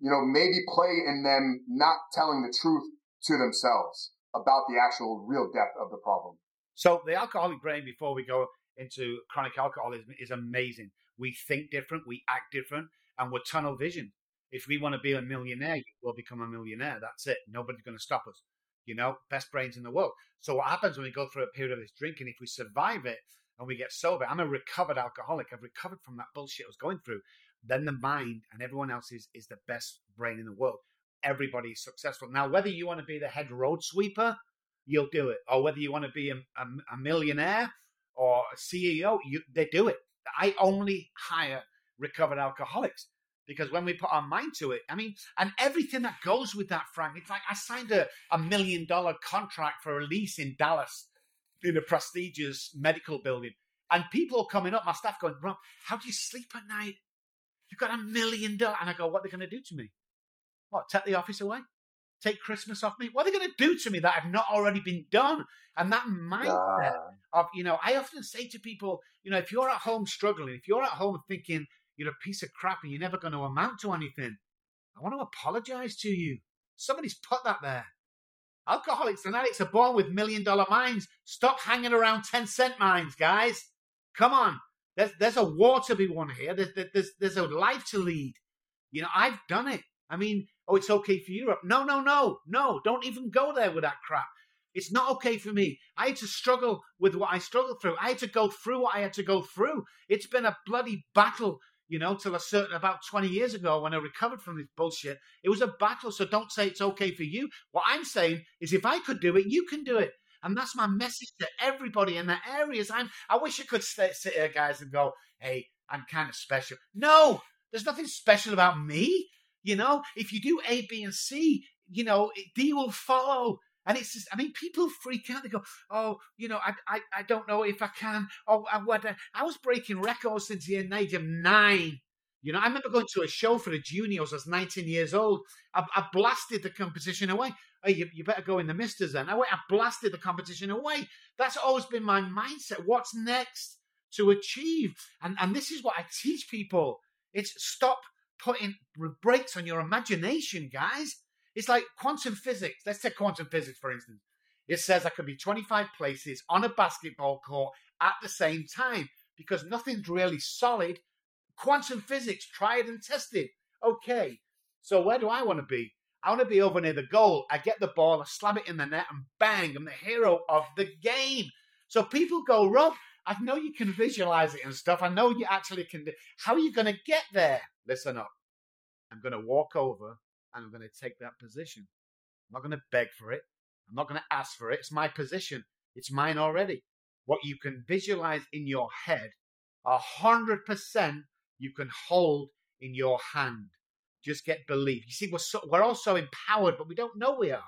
you know, maybe play in them not telling the truth to themselves about the actual real depth of the problem? So the alcoholic brain, before we go into chronic alcoholism, is amazing. We think different, we act different, and we're tunnel vision. If we want to be a millionaire, we'll become a millionaire. That's it. Nobody's going to stop us. You know, best brains in the world. So what happens when we go through a period of this drinking, if we survive it and we get sober, I'm a recovered alcoholic. I've recovered from that bullshit I was going through. Then the mind and everyone else is the best brain in the world. Everybody's successful. Now, whether you want to be the head road sweeper, you'll do it. Or whether you want to be a millionaire, or a CEO, they do it. I only hire recovered alcoholics. Because when we put our mind to it, I mean, and everything that goes with that, Frank, it's like I signed a $1 million contract for a lease in Dallas in a prestigious medical building. And people coming up, my staff going, Robb, how do you sleep at night? You've got $1 million. And I go, what are they going to do to me? What, take the office away? Take Christmas off me? What are they going to do to me that I've not already been done? And that mindset of, you know, I often say to people, you know, if you're at home struggling, if you're at home thinking you're a piece of crap and you're never going to amount to anything, I want to apologize to you. Somebody's put that there. Alcoholics and addicts are born with $1 million minds. Stop hanging around 10-cent minds, guys. Come on. There's a war to be won here. There's a life to lead. You know, I've done it. I mean, oh, it's okay for Europe. No. Don't even go there with that crap. It's not okay for me. I had to struggle with what I struggled through. I had to go through what I had to go through. It's been a bloody battle, you know, till a certain about 20 years ago when I recovered from this bullshit. It was a battle, so don't say it's okay for you. What I'm saying is if I could do it, you can do it. And that's my message to everybody in the areas. I wish I could sit here, guys, and go, hey, I'm kind of special. No, there's nothing special about me. You know, if you do A, B, and C, you know, D will follow. And it's just, I mean, people freak out. They go, oh, you know, I don't know if I can. Oh, I was breaking records since the age of 9. You know, I remember going to a show for the juniors. I was 19 years old. I blasted the competition away. Hey, you better go in the misters then. I blasted the competition away. That's always been my mindset. What's next to achieve? And this is what I teach people. It's stop putting brakes on your imagination, guys. It's like quantum physics. Let's take quantum physics, for instance. It says I can be 25 places on a basketball court at the same time because nothing's really solid. Quantum physics, tried and tested. Okay, so where do I want to be? I want to be over near the goal. I get the ball, I slam it in the net, and bang, I'm the hero of the game. So people go, Robb, I know you can visualize it and stuff. I know you actually can do. How are you going to get there? Listen up. I'm going to walk over and I'm going to take that position. I'm not going to beg for it. I'm not going to ask for it. It's my position. It's mine already. What you can visualize in your head, 100% you can hold in your hand. Just get belief. You see, we're all so empowered, but we don't know we are.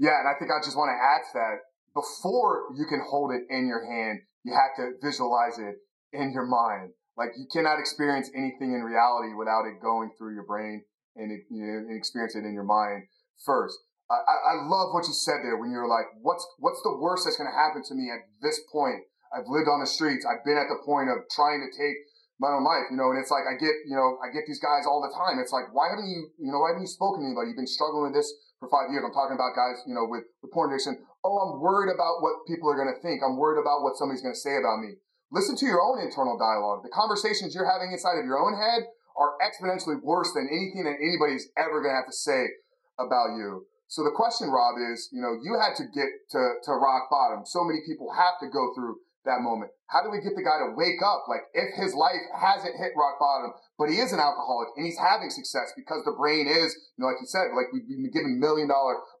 Yeah, and I think I just want to add to that. Before you can hold it in your hand, you have to visualize it in your mind. Like you cannot experience anything in reality without it going through your brain and, you know, and experience it in your mind first. I love what you said there when you were like, what's the worst that's going to happen to me at this point? I've lived on the streets. I've been at the point of trying to take my own life, you know, and it's like, I get these guys all the time. It's like, why haven't you spoken to anybody? You've been struggling with this for 5 years. I'm talking about guys, you know, with porn addiction. Oh, I'm worried about what people are going to think. I'm worried about what somebody's going to say about me. Listen to your own internal dialogue. The conversations you're having inside of your own head are exponentially worse than anything that anybody's ever going to have to say about you. So the question, Robb, is, you know, you had to get to rock bottom. So many people have to go through that moment. How do we get the guy to wake up? Like if his life hasn't hit rock bottom, but he is an alcoholic and he's having success because the brain is, you know, like you said, like we've been given $1 million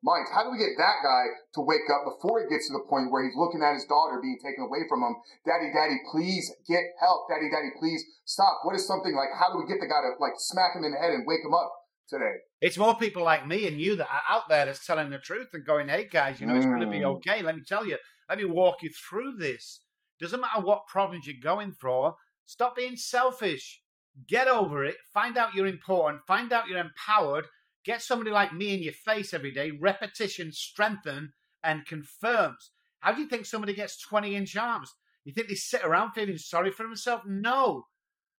minds. How do we get that guy to wake up before he gets to the point where he's looking at his daughter being taken away from him? Daddy, daddy, please get help. Daddy, daddy, please stop. What is something like, how do we get the guy to like smack him in the head and wake him up today? It's more people like me and you that are out there that's telling the truth and going, hey guys, you know, it's going to be okay. Let me tell you, let me walk you through this. Doesn't matter what problems you're going through, stop being selfish. Get over it. Find out you're important. Find out you're empowered. Get somebody like me in your face every day. Repetition strengthens and confirms. How do you think somebody gets 20-inch arms? You think they sit around feeling sorry for themselves? No.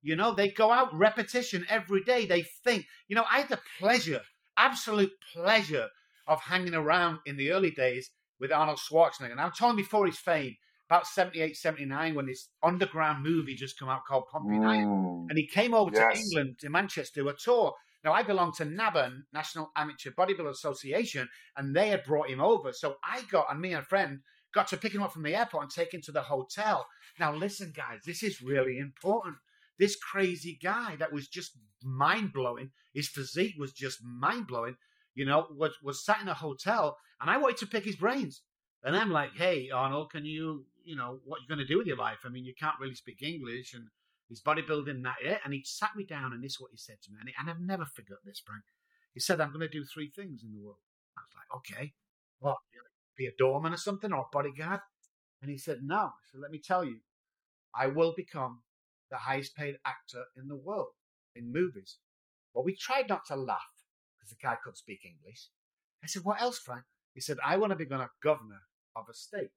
You know, they go out repetition every day. They think. You know, I had the pleasure, absolute pleasure of hanging around in the early days with Arnold Schwarzenegger. And I'm telling before his fame, about 78, 79, when this underground movie just come out called Pumping Iron. And he came over to England, to Manchester, to a tour. Now, I belong to NABN, National Amateur Bodybuilder Association, and they had brought him over. So I got, and me and a friend, got to pick him up from the airport and take him to the hotel. Now, listen, guys, this is really important. This crazy guy that was just mind-blowing, his physique was just mind-blowing, you know, was sat in a hotel, and I wanted to pick his brains. And I'm like, hey, Arnold, can you know, what you're going to do with your life? I mean, you can't really speak English and He's bodybuilding that year, and he sat me down, and this is what he said to me, and I've never forgotten this, Frank. He said, "I'm going to do three things in the world." I was like, "Okay, what? Be a doorman or something, or a bodyguard?" And he said, "No." I said, "Let me tell you, I will become the highest paid actor in the world in movies." Well, we tried not to laugh because the guy couldn't speak English. I said, "What else, Frank?" He said, "I want to become a governor of a state.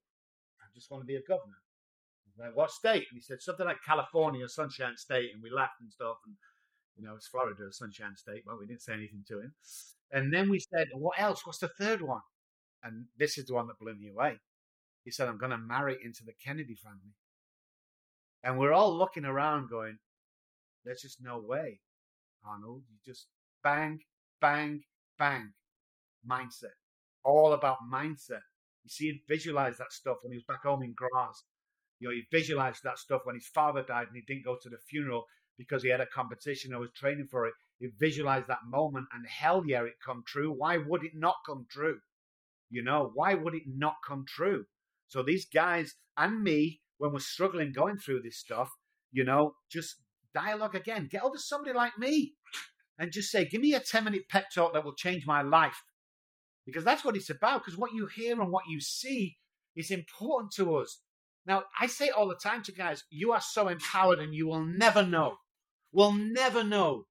I just want to be a governor." I said, "What state?" And he said, "Something like California, Sunshine State." And we laughed and stuff. And, you know, it's Florida, Sunshine State. Well, we didn't say anything to him. And then we said, "What else? What's the third one?" And this is the one that blew me away. He said, "I'm going to marry into the Kennedy family." And we're all looking around going, "There's just no way, Arnold." You just bang, bang, bang. Mindset. All about mindset. You see, he visualized that stuff when he was back home in Graz. You know, he visualized that stuff when his father died and he didn't go to the funeral because he had a competition or was training for it. He visualized that moment, and hell yeah, it come true. Why would it not come true? You know, why would it not come true? So these guys and me, when we're struggling going through this stuff, you know, just dialogue again. Get over somebody like me and just say, "Give me a 10-minute pep talk that will change my life." Because that's what it's about. Because what you hear and what you see is important to us. Now, I say all the time to guys, you are so empowered and you will never know. We'll never know.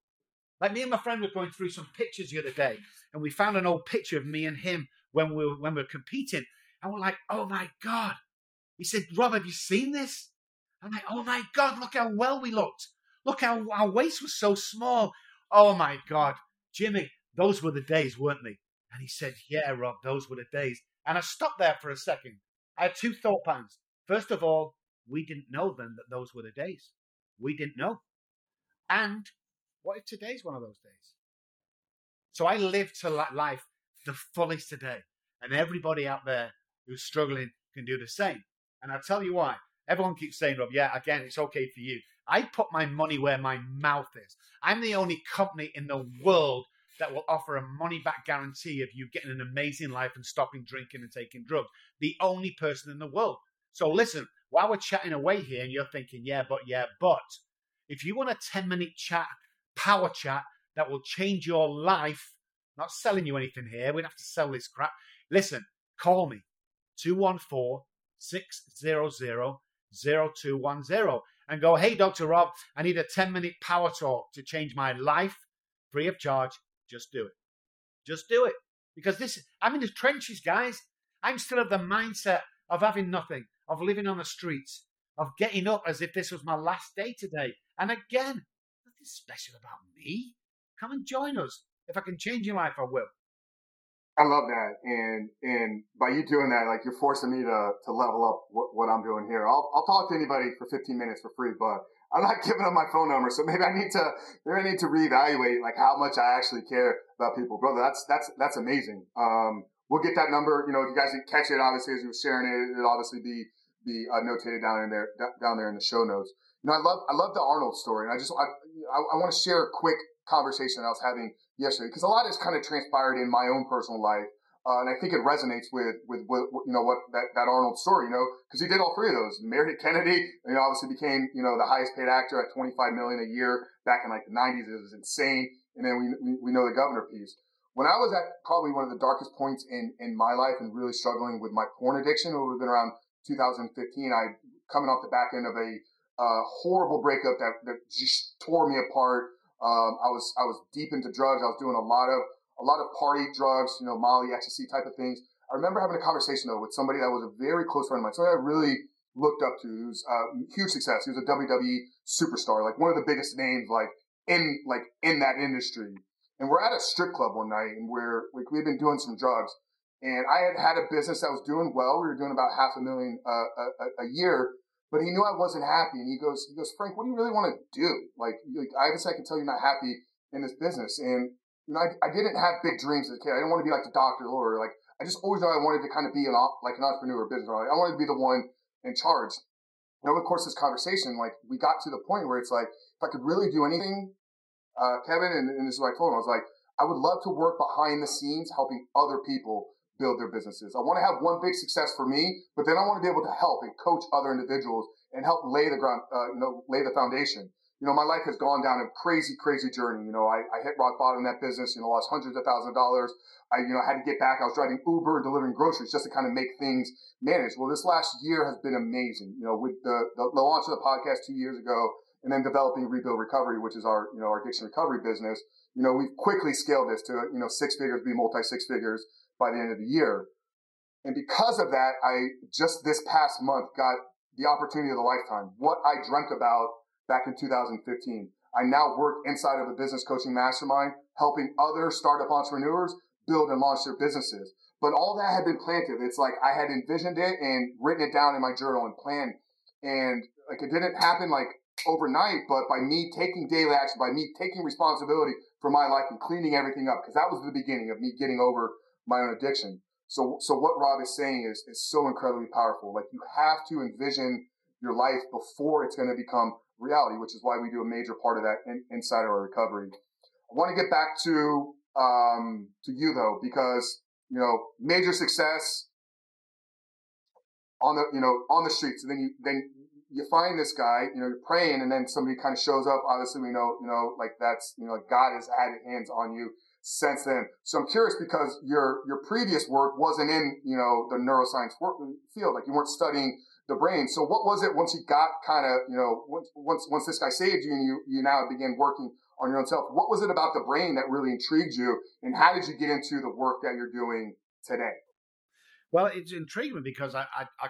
Like me and my friend were going through some pictures the other day, and we found an old picture of me and him when we were competing. And we're like, "Oh, my God." He said, "Robb, have you seen this?" I'm like, "Oh, my God, look how well we looked. Look how our waist was so small. Oh, my God, Jimmy, those were the days, weren't they?" And he said, "Yeah, Robb, those were the days." And I stopped there for a second. I had two thought patterns. First of all, we didn't know then that those were the days. We didn't know. And what if today's one of those days? So I lived to life the fullest today. And everybody out there who's struggling can do the same. And I'll tell you why. Everyone keeps saying, "Robb, yeah, again, it's okay for you." I put my money where my mouth is. I'm the only company in the world that will offer a money-back guarantee of you getting an amazing life and stopping drinking and taking drugs. The only person in the world. So listen, while we're chatting away here and you're thinking, yeah, but, if you want a 10-minute chat, power chat that will change your life, not selling you anything here. We'd have to sell this crap. Listen, call me, 214-600-0210, and go, "Hey, Dr. Robb, I need a 10-minute power talk to change my life, free of charge." Just do it. Just do it. Because this, I'm in the trenches, guys. I'm still of the mindset of having nothing, of living on the streets, of getting up as if this was my last day today. And again, nothing special about me. Come and join us. If I can change your life, I will. I love that. And by you doing that, like, you're forcing me to level up what I'm doing here. I'll talk to anybody for 15 minutes for free, but I'm not giving up my phone number. So maybe I need to reevaluate like how much I actually care about people. Brother, that's amazing. We'll get that number. You know, if you guys didn't catch it, obviously, as you were sharing it, it'll obviously be notated down there in the show notes. You know, I love the Arnold story. And I want to share a quick conversation I was having yesterday, because a lot has kind of transpired in my own personal life. And I think it resonates with you know, what that Arnold story, you know, because he did all three of those. Married Kennedy, you know, obviously became, you know, the highest paid actor at $25 million a year back in like the 90s. It was insane. And then we know the governor piece. When I was at probably one of the darkest points in my life and really struggling with my porn addiction, it would have been around 2015. I coming off the back end of a horrible breakup that just tore me apart. I was deep into drugs. I was doing a lot of party drugs, you know, Molly, ecstasy type of things. I remember having a conversation though with somebody that was a very close friend of mine. Somebody I really looked up to. He was a huge success. He was a WWE superstar, like one of the biggest names, like in that industry. And we're at a strip club one night, and we're like, we'd been doing some drugs, and I had a business that was doing well. We were doing about $500,000 a year. But he knew I wasn't happy, and he goes, "Frank, what do you really want to do? Like obviously I can tell you're not happy in this business." And you know, I didn't have big dreams as a kid. I didn't want to be like the doctor, lawyer. Like, I just always thought I wanted to kind of be an entrepreneur, business. Like, I wanted to be the one in charge. And over the course of this conversation, like, we got to the point where it's like, if I could really do anything, Kevin, and this is what I told him, I was like, I would love to work behind the scenes helping other people build their businesses. I want to have one big success for me, but then I want to be able to help and coach other individuals and help lay the ground, lay the foundation. You know, my life has gone down a crazy, crazy journey. You know, I hit rock bottom in that business, you know, lost hundreds of thousands of dollars. I had to get back. I was driving Uber and delivering groceries just to kind of make things manage. Well, this last year has been amazing. You know, with the launch of the podcast 2 years ago and then developing Rebuild Recovery, which is our, you know, our addiction recovery business. You know, we've quickly scaled this to, you know, six figures, be multi-six figures by the end of the year. And because of that, I just this past month got the opportunity of a lifetime. What I dreamt about back in 2015. I now work inside of a business coaching mastermind, helping other startup entrepreneurs build and launch their businesses. But all that had been planted. It's like I had envisioned it and written it down in my journal and planned. And like it didn't happen like overnight, but by me taking daily action, by me taking responsibility for my life and cleaning everything up, because that was the beginning of me getting over my own addiction. So what Robb is saying is so incredibly powerful. Like you have to envision your life before it's going to become reality, which is why we do a major part of that inside of our recovery. I want to get back to you though, because, you know, major success on the, you know, on the streets. And then you find this guy, you know, you're praying and then somebody kind of shows up. Obviously, we know, you know, like that's, you know, like God has had hands on you since then. So I'm curious because your previous work wasn't in, you know, the neuroscience field, like you weren't studying the brain. So what was it once you got kind of, you know, once this guy saved you and you now began working on your own self, what was it about the brain that really intrigued you and how did you get into the work that you're doing today? Well, it's intriguing because I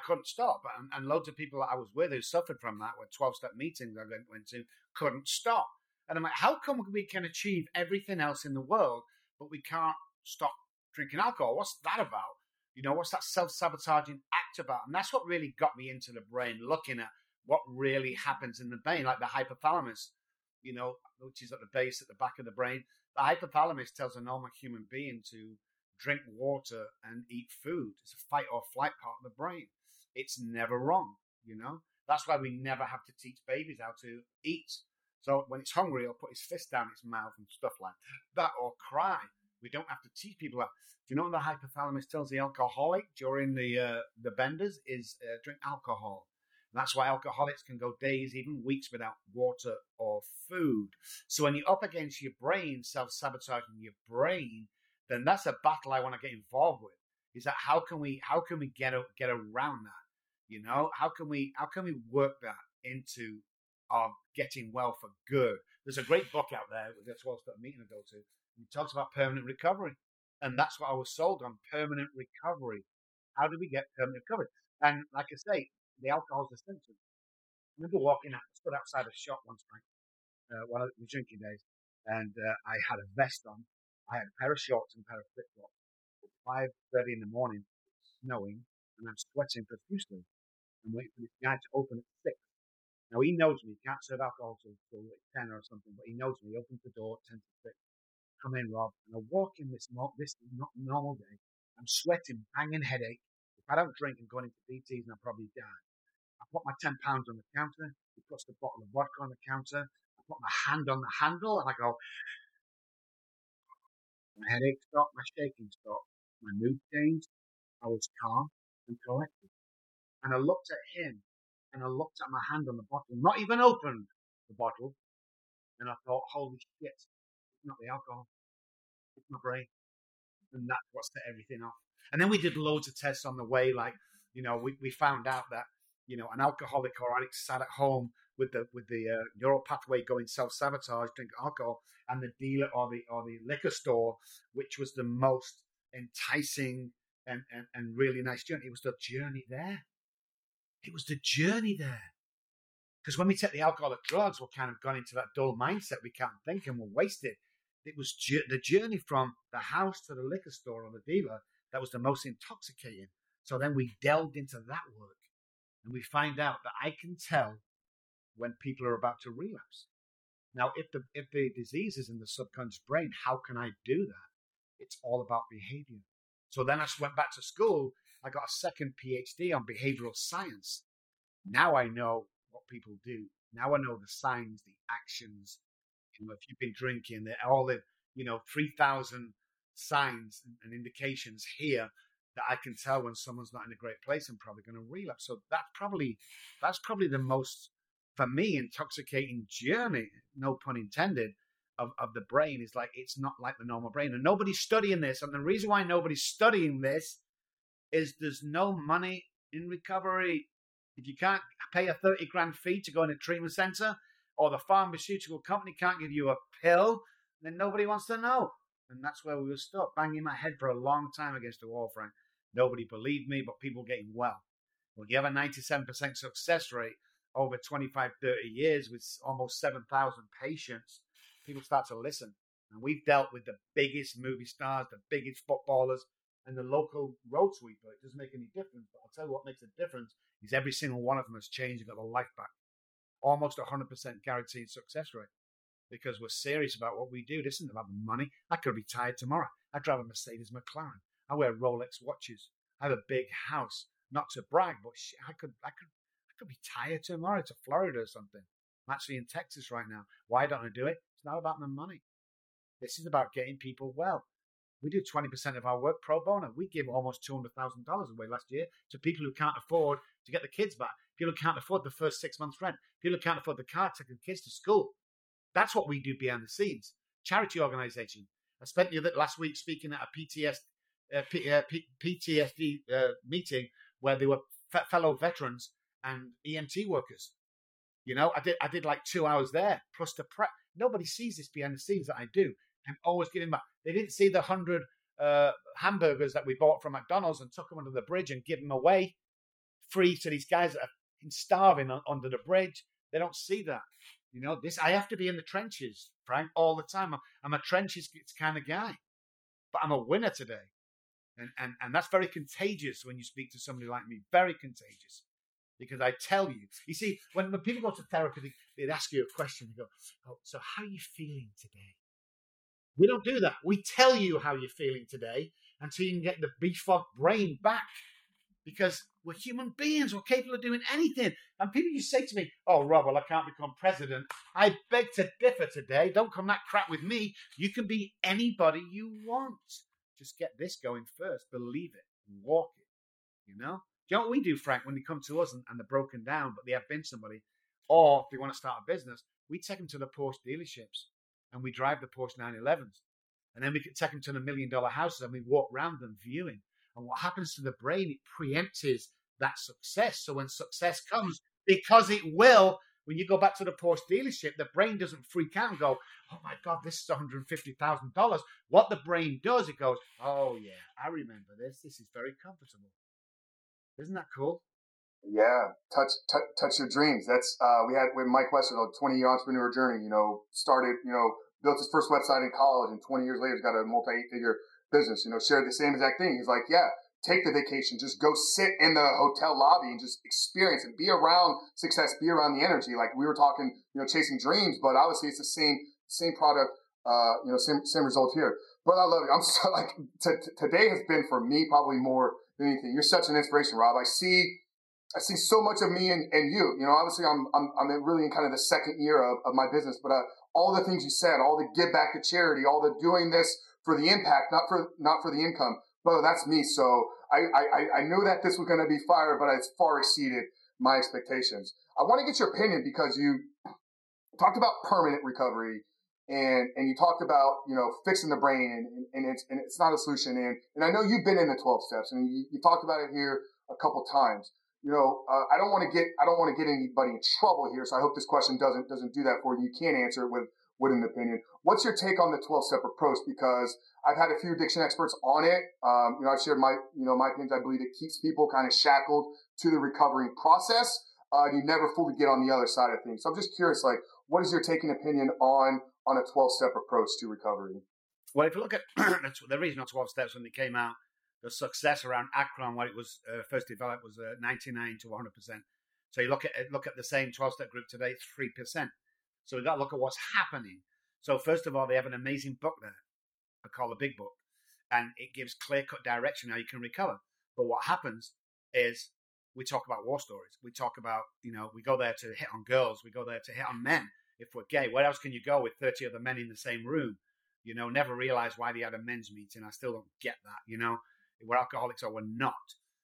couldn't stop. And loads of people that I was with who suffered from that were 12-step meetings I went to couldn't stop. And I'm like, how come we can achieve everything else in the world, but we can't stop drinking alcohol? What's that about? You know, what's that self-sabotaging act about? And that's what really got me into the brain, looking at what really happens in the brain, like the hypothalamus, you know, which is at the base, at the back of the brain. The hypothalamus tells a normal human being to drink water and eat food. It's a fight or flight part of the brain. It's never wrong, you know. That's why we never have to teach babies how to eat. So when it's hungry, it'll put his fist down its mouth and stuff like that, or cry. We don't have to teach people that. Do you know what the hypothalamus tells the alcoholic during the benders is drink alcohol? And that's why alcoholics can go days, even weeks without water or food. So when you're up against your brain, self-sabotaging your brain, then that's a battle I want to get involved with. Is that how can we get around that? You know, how can we work that into our getting well for good? There's a great book out there with a 12-step meeting I go to. It talks about permanent recovery, and that's what I was sold on, permanent recovery. How do we get permanent recovery? And like I say, the alcohol's a symptom. I remember walking out, stood outside a shop once, one of the drinking days, and I had a vest on. I had a pair of shorts and a pair of flip-flops. At 5:30 in the morning, it's snowing, and I'm sweating profusely. I'm waiting for this guy to open at 6. Now, he knows me. He can't serve alcohol till 10 or something, but he knows me. He opens the door at 10 to 6. Come in, Robb, and I walk in this is not a normal day. I'm sweating, banging headache. If I don't drink, I'm going into BTs and I'll probably die. I put my £10 on the counter. He puts the bottle of vodka on the counter. I put my hand on the handle and I go, my headache stopped, my shaking stopped, my mood changed. I was calm and collected. And I looked at him and I looked at my hand on the bottle, not even opened the bottle. And I thought, holy shit. Not the alcohol, it's my brain, and that's what set everything off. And then we did loads of tests on the way, like, you know, we found out that, you know, an alcoholic or addict sat at home with the neural pathway going self-sabotage, drink alcohol, and the dealer or the liquor store, which was the most enticing and really nice journey. It was the journey there. Because when we take the alcohol or drugs, we're kind of gone into that dull mindset. We can't think and we're wasted. It was the journey from the house to the liquor store or the dealer that was the most intoxicating. So then we delved into that work and we find out that I can tell when people are about to relapse. Now, if the disease is in the subconscious brain, how can I do that? It's all about behavior. So then I just went back to school. I got a second PhD on behavioral science. Now I know what people do. Now I know the signs, the actions. You know, if you've been drinking, all the 3,000 signs and indications here that I can tell when someone's not in a great place, I'm probably going to relapse. So that's probably the most, for me, intoxicating journey, no pun intended, of the brain. Is like, it's not like the normal brain. And nobody's studying this. And the reason why nobody's studying this is there's no money in recovery. If you can't pay a 30 grand fee to go in a treatment center, or the pharmaceutical company can't give you a pill, then nobody wants to know. And that's where we were stuck, banging my head for a long time against the wall, Frank. Nobody believed me, but people getting well. Well, you have a 97% success rate over 25, 30 years with almost 7,000 patients. People start to listen. And we've dealt with the biggest movie stars, the biggest footballers, and the local road sweeper. It doesn't make any difference. But I'll tell you what makes a difference is every single one of them has changed and got their life back. Almost 100% guaranteed success rate. Because we're serious about what we do. This isn't about the money. I could retire tomorrow. I drive a Mercedes McLaren. I wear Rolex watches. I have a big house. Not to brag, but I could retire tomorrow to Florida or something. I'm actually in Texas right now. Why don't I do it? It's not about the money. This is about getting people well. We do 20% of our work pro bono. We give almost $200,000 away last year to people who can't afford to get the kids back, people who can't afford the first 6 months' rent, people who can't afford the car to take the kids to school. That's what we do behind the scenes. Charity organization. I spent last week speaking at a PTSD meeting where they were fellow veterans and EMT workers. You know, I did like 2 hours there, plus the prep. Nobody sees this behind the scenes that I do. I'm always giving back. They didn't see the 100 hamburgers that we bought from McDonald's and took them under the bridge and give them away free to these guys that are starving under the bridge. They don't see that. You know, this, I have to be in the trenches, Frank, all the time. I'm a trenches kind of guy, but I'm a winner today. And that's very contagious when you speak to somebody like me, very contagious, because I tell you. You see, when people go to therapy, they ask you a question. They go, oh, so how are you feeling today? We don't do that. We tell you how you're feeling today until you can get the befogged brain back. Because we're human beings. We're capable of doing anything. And people used to say to me, oh, Robb, well, I can't become president. I beg to differ today. Don't come that crap with me. You can be anybody you want. Just get this going first. Believe it. Walk it. You know? Do you know what we do, Frank, when they come to us and they're broken down, but they have been somebody, or they want to start a business? We take them to the Porsche dealerships and we drive the Porsche 911s. And then we take them to the $1 million houses and we walk around them viewing. And what happens to the brain, it preempts that success. So when success comes, because it will, when you go back to the Porsche dealership, the brain doesn't freak out and go, oh, my God, this is $150,000. What the brain does, it goes, oh, yeah, I remember this. This is very comfortable. Isn't that cool? Yeah. Touch your dreams. That's we had Mike Westerville, 20-year entrepreneur journey, you know, started, you know, built his first website in college, and 20 years later, he's got a multi-figure business, you know, shared the same exact thing. He's like, yeah, take the vacation, just go sit in the hotel lobby and just experience and be around success, be around the energy. Like we were talking, you know, chasing dreams, but obviously it's the same product, you know, same result here. But I love it. I'm so like, today has been for me probably more than anything. You're such an inspiration, Robb. I see so much of me and you. You know, obviously I'm really in kind of the second year of my business, but all the things you said, all the give back to charity, all the doing this for the impact, not for the income. Brother, that's me. So I knew that this was going to be fire, but it's far exceeded my expectations. I want to get your opinion because you talked about permanent recovery and you talked about, you know, fixing the brain and it's not a solution. And I know you've been in the 12 steps and you talked about it here a couple times. You know, I don't want to get anybody in trouble here. So I hope this question doesn't do that for you. You can't answer it with an opinion. What's your take on the 12-step approach? Because I've had a few addiction experts on it. You know, I've shared my opinions. I believe it keeps people kind of shackled to the recovery process. And you never fully get on the other side of things. So I'm just curious, like, what is your take and opinion on a 12-step approach to recovery? Well, if you look at the original 12 steps when they came out, the success around Akron, when it was first developed, was 99 to 100%. So you look at the same 12-step group today, 3%. So we've got to look at what's happening. So first of all, they have an amazing book there called The Big Book, and it gives clear-cut direction how you can recover. But what happens is we talk about war stories. We talk about, you know, we go there to hit on girls. We go there to hit on men. If we're gay, where else can you go with 30 other men in the same room? You know, never realize why they had a men's meeting. I still don't get that, you know. we're alcoholics or we're not.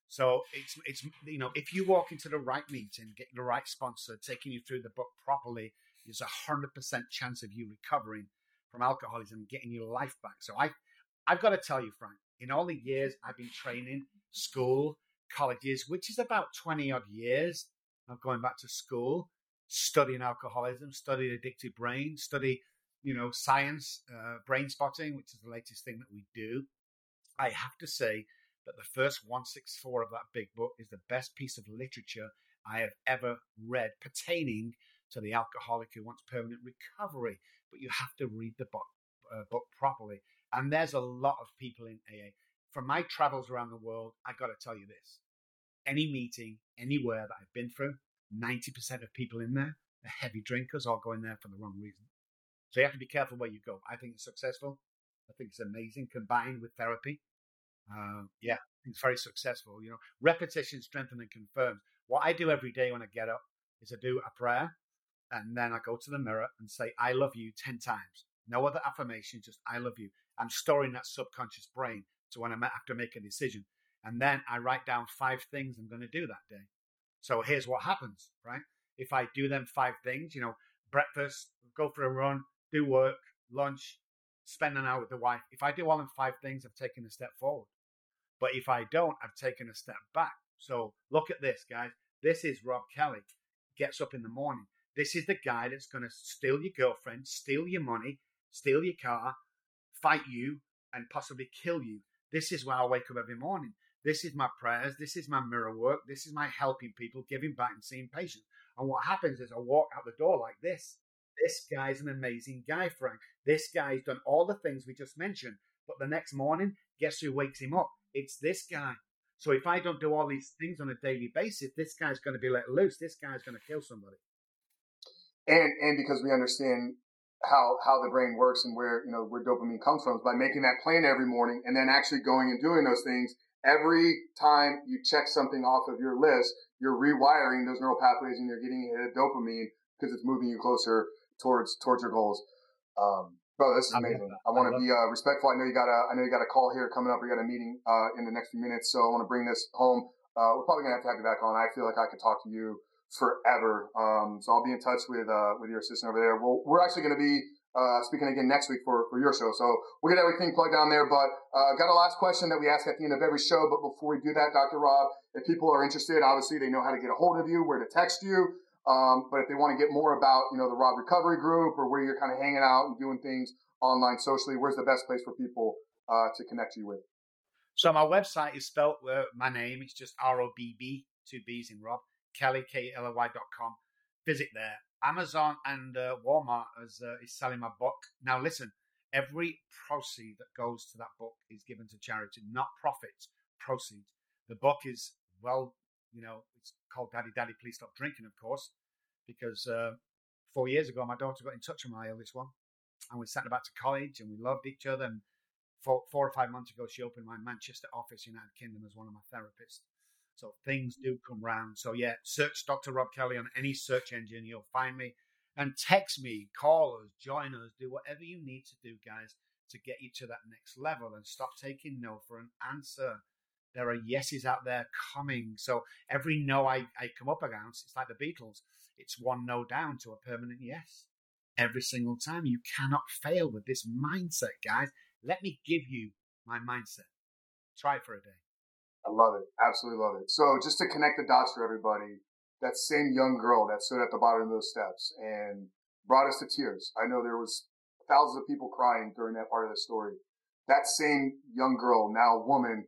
So it's you know, if you walk into the right meeting, getting the right sponsor, taking you through the book properly, there's a 100% chance of you recovering from alcoholism and getting your life back. So I've got to tell you, Frank, in all the years I've been training, school, colleges, which is about 20 odd years of going back to school, studying alcoholism, studying addictive brain, study, you know, science, brain spotting, which is the latest thing that we do. I have to say that the first 164 of that big book is the best piece of literature I have ever read pertaining to the alcoholic who wants permanent recovery. But you have to read the book properly. And there's a lot of people in AA. From my travels around the world, I got to tell you this. Any meeting, anywhere that I've been through, 90% of people in there are heavy drinkers or going there for the wrong reason. So you have to be careful where you go. I think it's successful. I think it's amazing, combined with therapy. Yeah, it's very successful. You know, repetition strengthens and confirms. What I do every day when I get up is I do a prayer, and then I go to the mirror and say, I love you 10 times. No other affirmation, just I love you. I'm storing that subconscious brain to when I have to make a decision. And then I write down 5 things I'm going to do that day. So here's what happens, right? If I do them 5 things, you know, breakfast, go for a run, do work, lunch, spend an hour with the wife. If I do all them 5 things, I've taken a step forward. But if I don't, I've taken a step back. So look at this, guys. This is Robb Kelly. Gets up in the morning. This is the guy that's going to steal your girlfriend, steal your money, steal your car, fight you, and possibly kill you. This is why I wake up every morning. This is my prayers. This is my mirror work. This is my helping people, giving back and seeing patients. And what happens is I walk out the door like this. This guy's an amazing guy, Frank. This guy's done all the things we just mentioned. But the next morning, guess who wakes him up? It's this guy. So if I don't do all these things on a daily basis, this guy's going to be let loose. This guy's going to kill somebody. And because we understand how the brain works and where, you know, where dopamine comes from, is by making that plan every morning and then actually going and doing those things. Every time you check something off of your list, you're rewiring those neural pathways and you're getting a hit of dopamine because it's moving you closer towards your goals. Bro, this is amazing. I want to be respectful. I know you got a call here coming up. We got a meeting in the next few minutes, so I want to bring this home. We're probably gonna have to have you back on. I feel like I could talk to you forever. So I'll be in touch with your assistant over there. Well, we're actually going to be speaking again next week for your show. So we'll get everything plugged down there, but got a last question that we ask at the end of every show. But before we do that, Dr. Robb, if people are interested, obviously they know how to get a hold of you, where to text you. But if they want to get more about, you know, the Robb Recovery Group or where you're kind of hanging out and doing things online socially, where's the best place for people to connect you with? So my website is spelled my name. It's just ROBB, 2 B's in Robb. Kelly, KLY.com. Visit there. Amazon and Walmart is selling my book. Now, listen, every proceed that goes to that book is given to charity, not profits, proceeds. The book is, well, you know, it's called Daddy, Daddy, Please Stop Drinking, of course, because 4 years ago, my daughter got in touch with my eldest one, and we sent her back to college, and we loved each other. And four or five months ago, she opened my Manchester office in the United Kingdom as one of my therapists. So things do come round. So yeah, search Dr. Robb Kelly on any search engine. You'll find me. And text me, call us, join us, do whatever you need to do, guys, to get you to that next level and stop taking no for an answer. There are yeses out there coming. So every no I come up against, it's like the Beatles. It's one no down to a permanent yes. Every single time. You cannot fail with this mindset, guys. Let me give you my mindset. Try it for a day. I love it. Absolutely love it. So just to connect the dots for everybody, that same young girl that stood at the bottom of those steps and brought us to tears. I know there was thousands of people crying during that part of the story. That same young girl, now woman,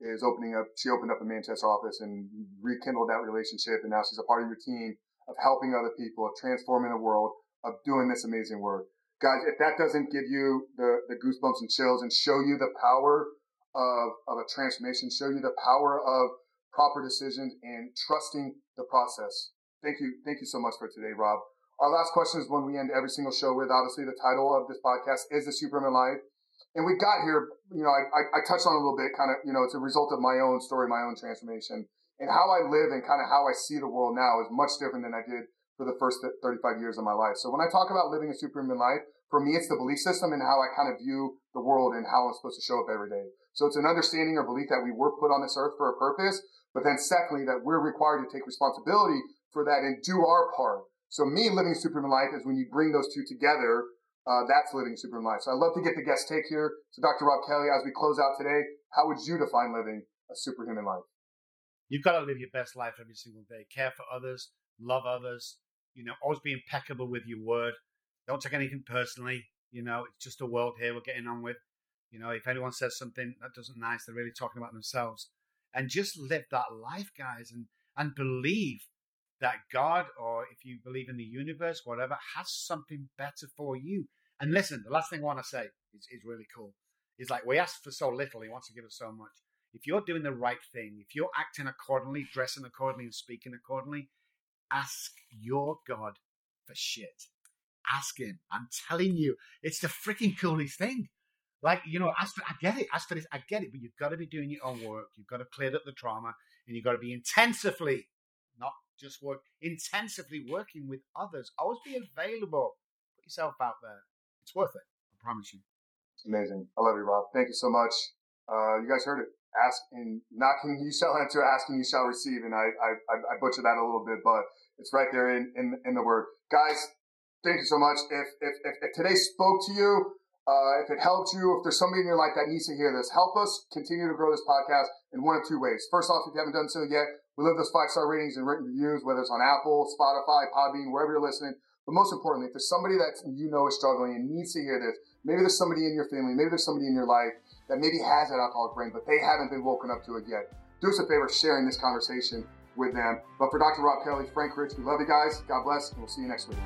is opening up. She opened up a Manchester office and rekindled that relationship. And now she's a part of your team of helping other people, of transforming the world, of doing this amazing work. Guys, if that doesn't give you the goosebumps and chills and show you the power of a transformation, show you the power of proper decisions and trusting the process. Thank you so much for today, Robb. Our last question is one we end every single show with. Obviously, the title of this podcast is The Superhuman Life, and we got here. You know, I touched on a little bit, kind of. You know, it's a result of my own story, my own transformation, and how I live and kind of how I see the world now is much different than I did for the first 35 years of my life. So when I talk about living a superhuman life, for me, it's the belief system and how I kind of view the world and how I'm supposed to show up every day. So it's an understanding or belief that we were put on this earth for a purpose, but then secondly, that we're required to take responsibility for that and do our part. So me living Superhuman Life is when you bring those two together, that's living Superhuman Life. So I'd love to get the guest take here. So Dr. Robb Kelly, as we close out today, how would you define living a Superhuman Life? You've got to live your best life every single day. Care for others, love others, you know, always be impeccable with your word. Don't take anything personally. You know, it's just a world here we're getting on with. You know, if anyone says something that doesn't nice, they're really talking about themselves. And just live that life, guys, and believe that God, or if you believe in the universe, whatever, has something better for you. And listen, the last thing I want to say is really cool. It's like we ask for so little, he wants to give us so much. If you're doing the right thing, if you're acting accordingly, dressing accordingly, and speaking accordingly, ask your God for shit. Ask him. I'm telling you, it's the freaking coolest thing. Like, you know, ask for, I get it. Ask for this. I get it. But you've got to be doing your own work. You've got to clear up the trauma, and you've got to be intensively, not just work, intensively working with others. Always be available. Put yourself out there. It's worth it. I promise you. Amazing. I love you, Robb. Thank you so much. You guys heard it. Ask and knocking, you shall enter. Asking, you shall receive. And I butchered that a little bit, but it's right there in the word, guys. Thank you so much. If today spoke to you, if it helped you, if there's somebody in your life that needs to hear this, help us continue to grow this podcast in one of two ways. First off, if you haven't done so yet, we love those 5-star ratings and written reviews, whether it's on Apple, Spotify, Podbean, wherever you're listening. But most importantly, if there's somebody that you know is struggling and needs to hear this, maybe there's somebody in your family, maybe there's somebody in your life that maybe has that alcoholic brain, but they haven't been woken up to it yet. Do us a favor sharing this conversation with them. But for Dr. Robb Kelly, Frank Rich, we love you guys. God bless, and we'll see you next week.